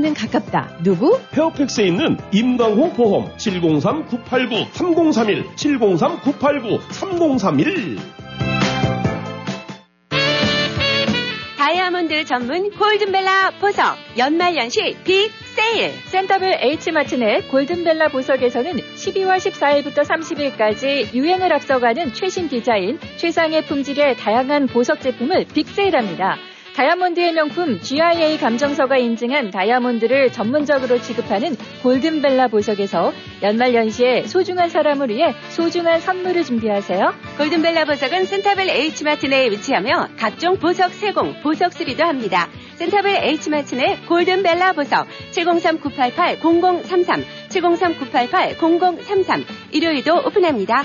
는 가깝다. 누구? 페어팩스에 있는 임강호 보험 703-989-3031 703-989-3031. 다이아몬드 전문 골든벨라 보석 연말연시 빅 세일. 센터빌 H마트 내 골든벨라 보석에서는 12월 14일부터 30일까지 유행을 앞서가는 최신 디자인, 최상의 품질의 다양한 보석 제품을 빅세일합니다. 다이아몬드의 명품 GIA 감정서가 인증한 다이아몬드를 전문적으로 지급하는 골든벨라 보석에서 연말연시에 소중한 사람을 위해 소중한 선물을 준비하세요. 골든벨라 보석은 센터빌 H마트 내에 위치하며 각종 보석 세공, 보석 수리도 합니다. 센터빌 H마트 내 골든벨라 보석 703-988-0033 703-988-0033 일요일도 오픈합니다.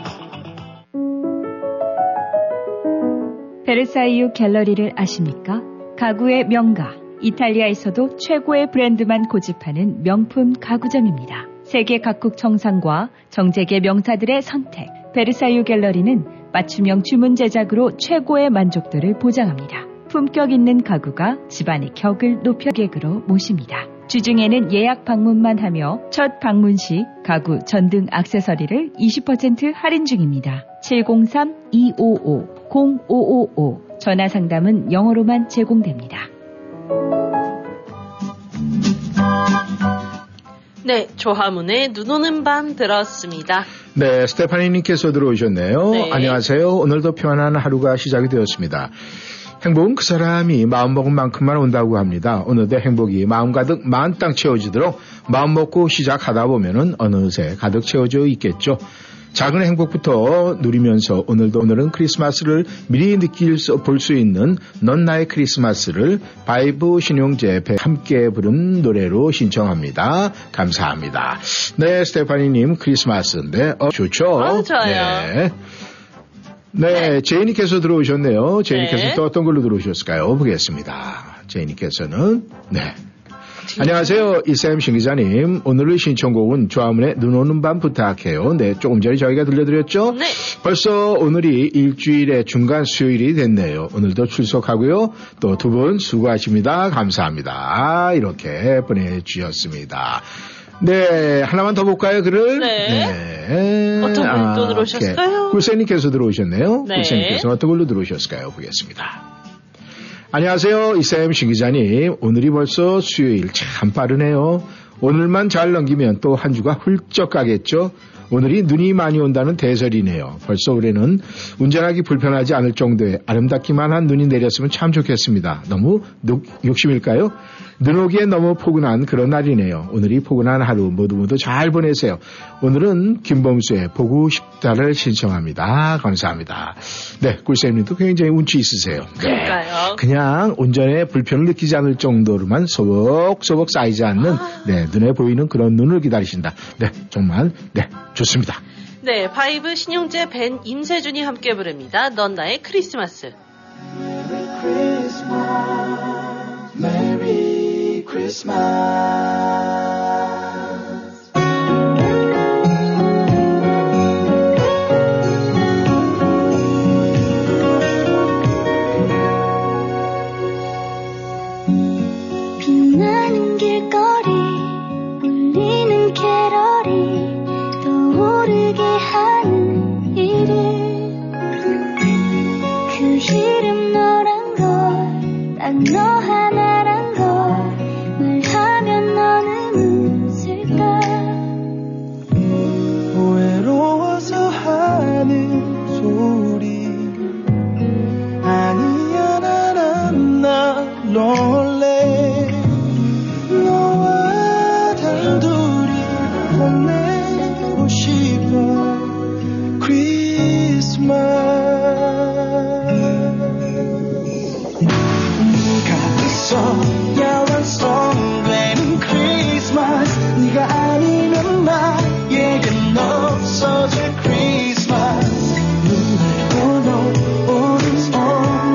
베르사이유 갤러리를 아십니까? 가구의 명가, 이탈리아에서도 최고의 브랜드만 고집하는 명품 가구점입니다. 세계 각국 정상과 정재계 명사들의 선택, 베르사이유 갤러리는 맞춤형 주문 제작으로 최고의 만족도를 보장합니다. 품격 있는 가구가 집안의 격을 높여 객으로 모십니다. 주중에는 예약 방문만 하며 첫 방문 시 가구, 전등, 액세서리를 20% 할인 중입니다. 703-255-0555 전화 상담은 영어로만 제공됩니다. 네, 조화문의 눈 오는 밤 들었습니다. 네, 스테파니님께서 들어오셨네요. 네. 안녕하세요. 오늘도 편안한 하루가 시작이 되었습니다. 행복은 그 사람이 마음먹은 만큼만 온다고 합니다. 어느새 행복이 마음 가득 만땅 채워지도록 마음먹고 시작하다 보면은 어느새 가득 채워져 있겠죠. 작은 행복부터 누리면서 오늘은 크리스마스를 미리 볼 수 있는 넌 나의 크리스마스를 바이브 신용재 함께 부른 노래로 신청합니다. 감사합니다. 네, 스테파니님 크리스마스인데 좋죠? 좋아요. 네. 네, 제이님께서 들어오셨네요. 제이님께서 또 어떤 걸로 들어오셨을까요? 보겠습니다. 제이님께서는 네. 안녕하세요. 이쌤 신기자님. 오늘의 신청곡은 좌문의 눈 오는 밤 부탁해요. 네, 조금 전에 저희가 들려드렸죠? 네. 벌써 오늘이 일주일의 중간 수요일이 됐네요. 오늘도 출석하고요. 또 두 분 수고하십니다. 감사합니다. 이렇게 보내주셨습니다. 네, 하나만 더 볼까요, 글을? 네. 네. 어떤 글로 또 들어오셨을까요? 굴쌤님께서 들어오셨네요. 네. 굴쌤님께서 어떤 걸로 들어오셨을까요? 보겠습니다. 안녕하세요. 이쌤 신기자님. 오늘이 벌써 수요일 참 빠르네요. 오늘만 잘 넘기면 또 한 주가 훌쩍 가겠죠. 오늘이 눈이 많이 온다는 대설이네요. 벌써 올해는 운전하기 불편하지 않을 정도의 아름답기만 한 눈이 내렸으면 참 좋겠습니다. 너무 욕심일까요? 눈 오기에 너무 포근한 그런 날이네요. 오늘이 포근한 하루 모두 잘 보내세요. 오늘은 김범수의 보고 싶다를 신청합니다. 감사합니다. 네, 꿀쌤님도 굉장히 운치 있으세요. 네. 그러니까요. 그냥 운전에 불편을 느끼지 않을 정도로만 소복소복 쌓이지 않는 네, 눈에 보이는 그런 눈을 기다리신다. 네, 정말 네. 좋습니다. 네, 바이브 신용재 벤 임세준이 함께 부릅니다. 넌 나의 크리스마스. 메리 크리스마스. 빛나는 길거리 울리는 캐럴이 모르게 하는 이름 그 이름 너란 걸 딱 너 하나란 걸 말하면 너는 웃을까 외로워서 하는 소리 아니야 나는 나 놀래 너와 단둘이 보내 Christmas 네가 있어야 완성되는 Christmas 네가 아니면 나에겐 없어질 Christmas 눈을 보러 오는 Oh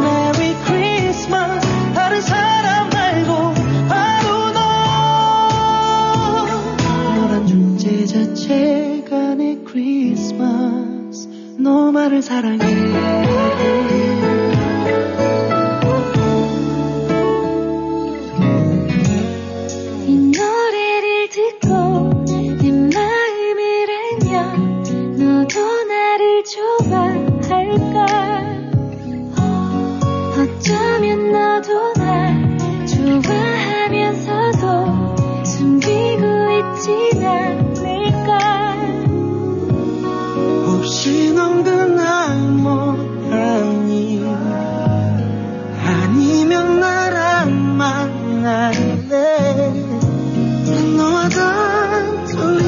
Merry Christmas 다른 사람 말고 바로 너 너란 존재 자체 크리스마스 너만을 사랑해 이 노래를 듣고 내 마음을 알면 너도 나를 좋아할까 어쩌면 너도 날 좋아하면서도 숨기고 있지 않을까 혹시 넌 난 뭐하니 아니면 나랑 만날래 너와 단둘이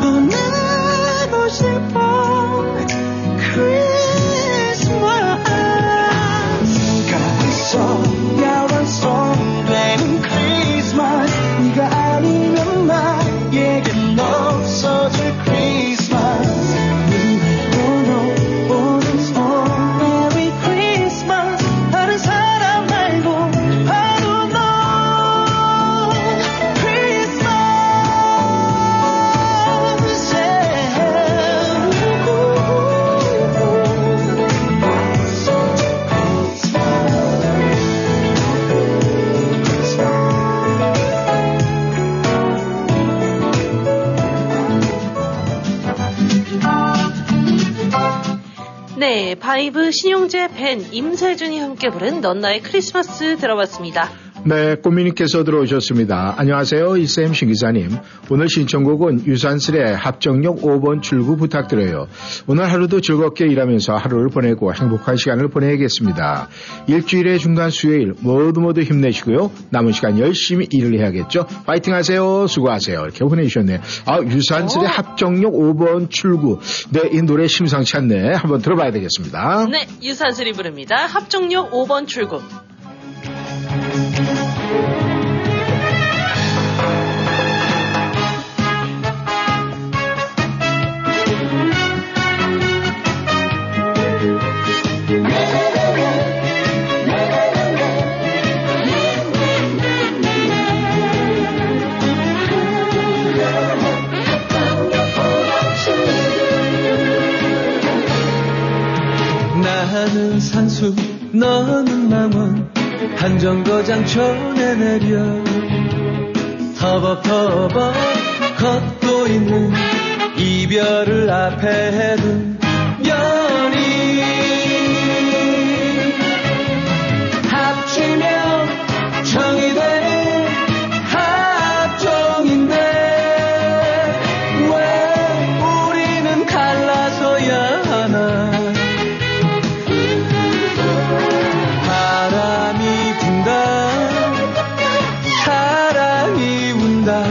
보내고 싶어 크리스마스 네가 있어야 완성되는 크리스마스 네가 아니면 나에겐 없어질 크리스마스 네, 바이브 신용재 밴 임세준이 함께 부른 넌 나의 크리스마스 들어봤습니다. 네, 꽃미님께서 들어오셨습니다. 안녕하세요. 이쌤 신기자님. 오늘 신청곡은 유산슬의 합정역 5번 출구 부탁드려요. 오늘 하루도 즐겁게 일하면서 하루를 보내고 행복한 시간을 보내야겠습니다. 일주일의 중간 수요일 모두 힘내시고요. 남은 시간 열심히 일을 해야겠죠. 파이팅 하세요. 수고하세요. 이렇게 보내주셨네요. 아, 유산슬의 합정역 5번 출구. 네, 이 노래 심상치 않네. 한번 들어봐야 되겠습니다. 네, 유산슬이 부릅니다. 합정역 5번 출구. 한 정거장촌에 내려 터벅터벅 걷고 있는 이별을 앞에 둔 연인 합치면 정이 되는 합종인데 왜 우리는 갈라서야 하나 바람이 분다 사랑이 운다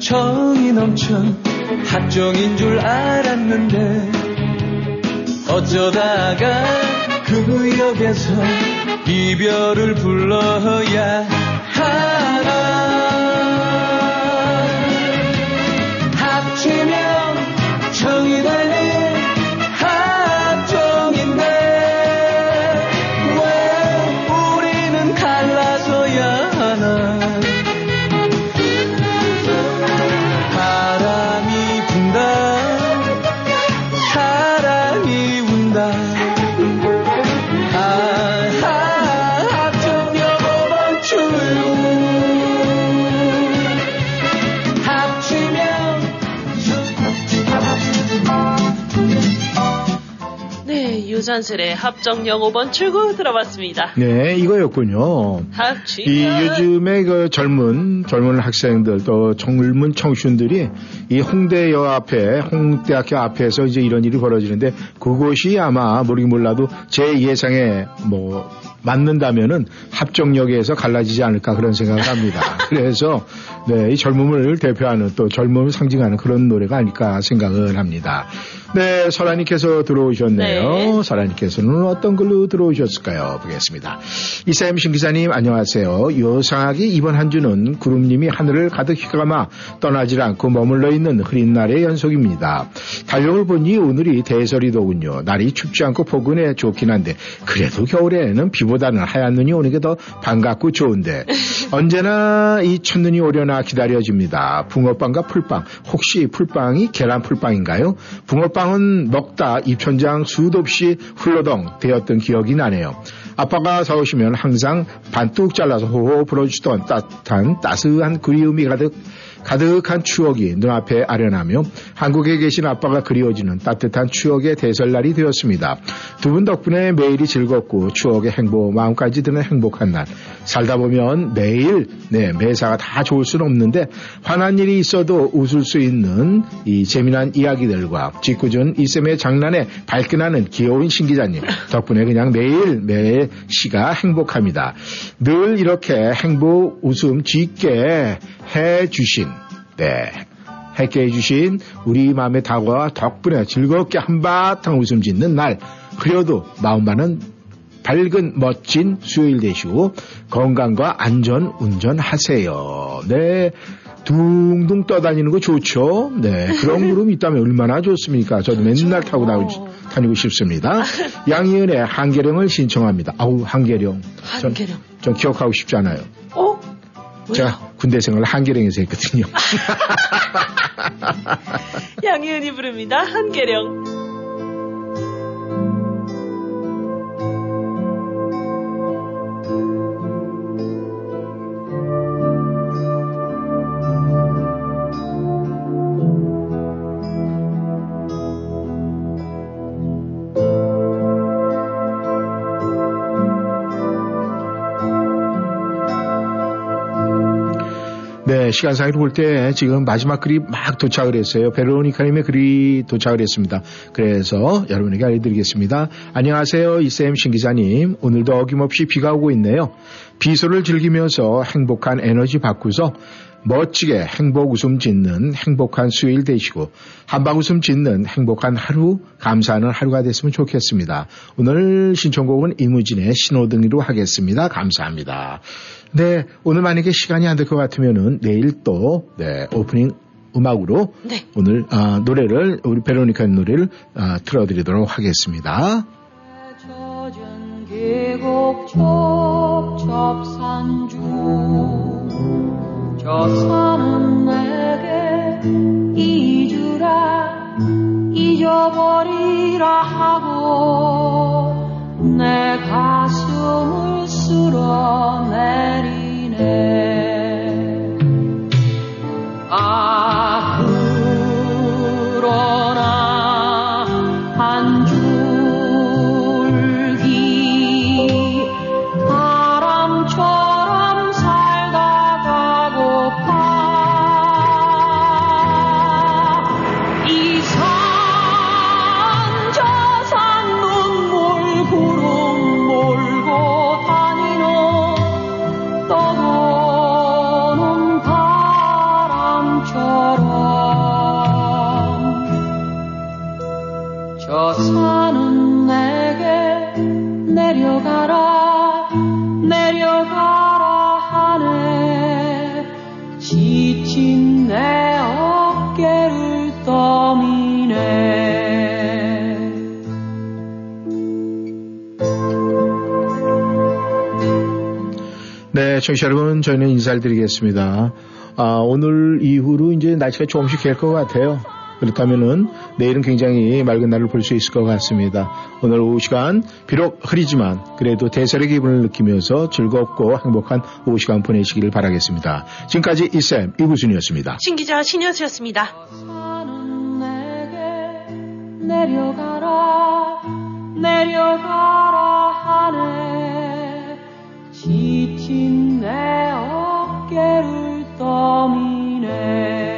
정이 넘쳐 합종인 줄 알았는데 어쩌다가 그 구역에서 이별을 불러야 하나 합치면 정이 되는 합종인데 왜 우리는 갈라서야 하나 유산슬의 합정역 5번 출구 들어봤습니다. 네, 이거였군요. 합치면 이 요즘에 그 젊은 학생들 또 젊은 청춘들이 이 홍대역 앞에 홍대학교 앞에서 이제 이런 일이 벌어지는데 그곳이 아마 모르긴 몰라도 제 예상에 뭐 맞는다면은 합정역에서 갈라지지 않을까 그런 생각을 합니다. 그래서 네, 이 젊음을 대표하는 또 젊음을 상징하는 그런 노래가 아닐까 생각을 합니다. 네, 설아님께서 들어오셨네요. 네. 설아님께서는 어떤 글로 들어오셨을까요? 보겠습니다. 이쌤 신기자님 안녕하세요. 요상하게 이번 한 주는 구름님이 하늘을 가득 휘감아 떠나질 않고 머물러 있는 흐린 날의 연속입니다. 달력을 보니 오늘이 대설이더군요. 날이 춥지 않고 포근해 좋긴 한데 그래도 겨울에는 비보다는 하얀 눈이 오는 게 더 반갑고 좋은데 언제나 이 첫눈이 오려나 기다려집니다. 붕어빵과 풀빵, 혹시 풀빵이 계란풀빵인가요? 붕어빵 빵은 먹다 입천장 수도 없이 훌러덩 되었던 기억이 나네요. 아빠가 사오시면 항상 반뚝 잘라서 호호 불어주시던 따뜻한 따스한 그리움이 가득한 추억이 눈앞에 아련하며 한국에 계신 아빠가 그리워지는 따뜻한 추억의 대설날이 되었습니다. 두 분 덕분에 매일이 즐겁고 추억의 행복, 마음까지 드는 행복한 날. 살다 보면 매일, 네, 매사가 다 좋을 수는 없는데 화난 일이 있어도 웃을 수 있는 이 재미난 이야기들과 짓궂은 이쌤의 장난에 발끈하는 귀여운 신기자님. 덕분에 그냥 매일 시가 행복합니다. 늘 이렇게 행복, 웃음 짓게 해주신 네, 해께 해주신 우리 마음의 다과 덕분에 즐겁게 한바탕 웃음 짓는 날 흐려도 마음만은 밝은 멋진 수요일 되시고 건강과 안전 운전하세요. 네, 둥둥 떠다니는 거 좋죠. 네, 그런 그룹이 있다면 얼마나 좋습니까. 저도 그렇죠. 맨날 타고 다니고 싶습니다. 양희은의 한계령을 신청합니다. 아우 한계령. 전 기억하고 싶지 않아요. 어? 제가 군대 생활을 한계령에서 했거든요. 양희은이 부릅니다. 한계령. 시간상으로 볼 때 지금 마지막 글이 막 도착을 했어요. 베로니카님의 글이 도착을 했습니다. 그래서 여러분에게 알려드리겠습니다. 안녕하세요. 이쌤 신기자님. 오늘도 어김없이 비가 오고 있네요. 비소를 즐기면서 행복한 에너지 받고서 멋지게 행복 웃음 짓는 행복한 수요일 되시고 한방 웃음 짓는 행복한 하루, 감사하는 하루가 됐으면 좋겠습니다. 오늘 신청곡은 이무진의 신호등으로 하겠습니다. 감사합니다. 네, 오늘 만약에 시간이 안 될 것 같으면은 내일 또 네, 오프닝 음악으로 네. 오늘 노래를 우리 베로니카의 노래를 틀어드리도록 하겠습니다. 젖은 계곡 첩첩산 중 저 산은 내게 잊으라 잊어버리라 하고 내 가슴을 쓸어내리네. 그러나 한 줄기 바람처럼 살다 가고파 이 산 저 산 눈물 구름 몰고 다니는 떠도는 바람처럼 저 산은 내게 내려가라 내려가라 하네 지친 내 어깨를 떠미네. 네, 청취자 여러분, 저희는 인사를 드리겠습니다. 오늘 이후로 이제 날씨가 조금씩 갤 것 같아요. 그렇다면은 내일은 굉장히 맑은 날을 볼 수 있을 것 같습니다. 오늘 오후 시간 비록 흐리지만 그래도 대설의 기분을 느끼면서 즐겁고 행복한 오후 시간 보내시기를 바라겠습니다. 지금까지 이쌤 이구순이었습니다. 신기자 신현수였습니다. 내려가라 내려가라 하네 지친 내 어깨를 떠미네.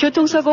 교통사고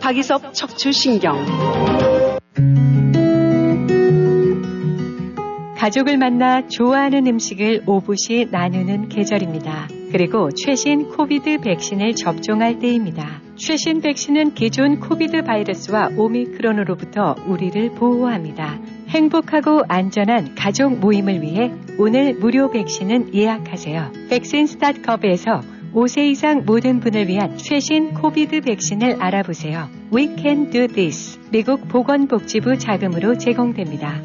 박이섭 척추신경. 가족을 만나 좋아하는 음식을 오붓이 나누는 계절입니다. 그리고 최신 코비드 백신을 접종할 때입니다. 최신 백신은 기존 코비드 바이러스와 오미크론으로부터 우리를 보호합니다. 행복하고 안전한 가족 모임을 위해 오늘 무료 백신은 예약하세요. 백신스닷컵에서 5세 이상 모든 분을 위한 최신 코비드 백신을 알아보세요. We can do this. 미국 보건복지부 자금으로 제공됩니다.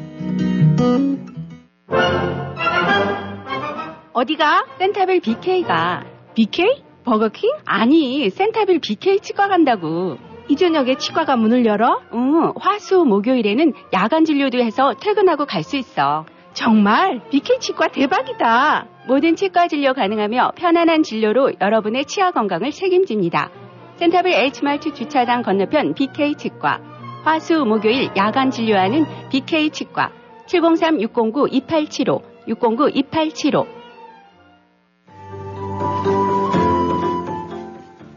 어디가? 센터빌 BK가. BK? 버거킹? 아니, 센터빌 BK 치과 간다고. 이 저녁에 치과가 문을 열어? 응, 화수, 목요일에는 야간 진료도 해서 퇴근하고 갈 수 있어. 정말 BK 치과 대박이다. 모든 치과 진료 가능하며 편안한 진료로 여러분의 치아 건강을 책임집니다. 센터빌 H마트 주차장 건너편 BK 치과. 화수, 목요일 야간 진료하는 BK 치과. 703-609-2875, 609-2875.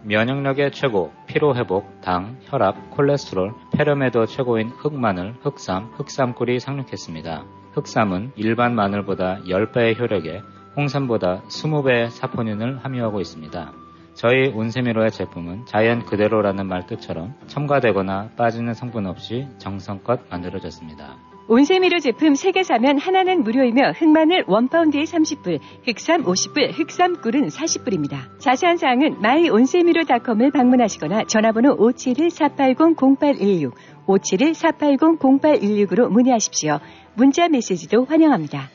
면역력의 최고, 피로회복, 당, 혈압, 콜레스테롤, 폐렴에도 최고인 흑마늘, 흑삼, 흑삼꿀이 상륙했습니다. 흑삼은 일반 마늘보다 10배의 효력에 홍삼보다 20배의 사포닌을 함유하고 있습니다. 저희 온세미로의 제품은 자연 그대로라는 말 뜻처럼 첨가되거나 빠지는 성분 없이 정성껏 만들어졌습니다. 온세미로 제품 3개 사면 하나는 무료이며 흑마늘 1파운드에 30불, 흑삼 50불, 흑삼꿀은 40불입니다. 자세한 사항은 myonsemiro.com을 방문하시거나 전화번호 571-480-0816, 571-480-0816으로 문의하십시오. 문자 메시지도 환영합니다.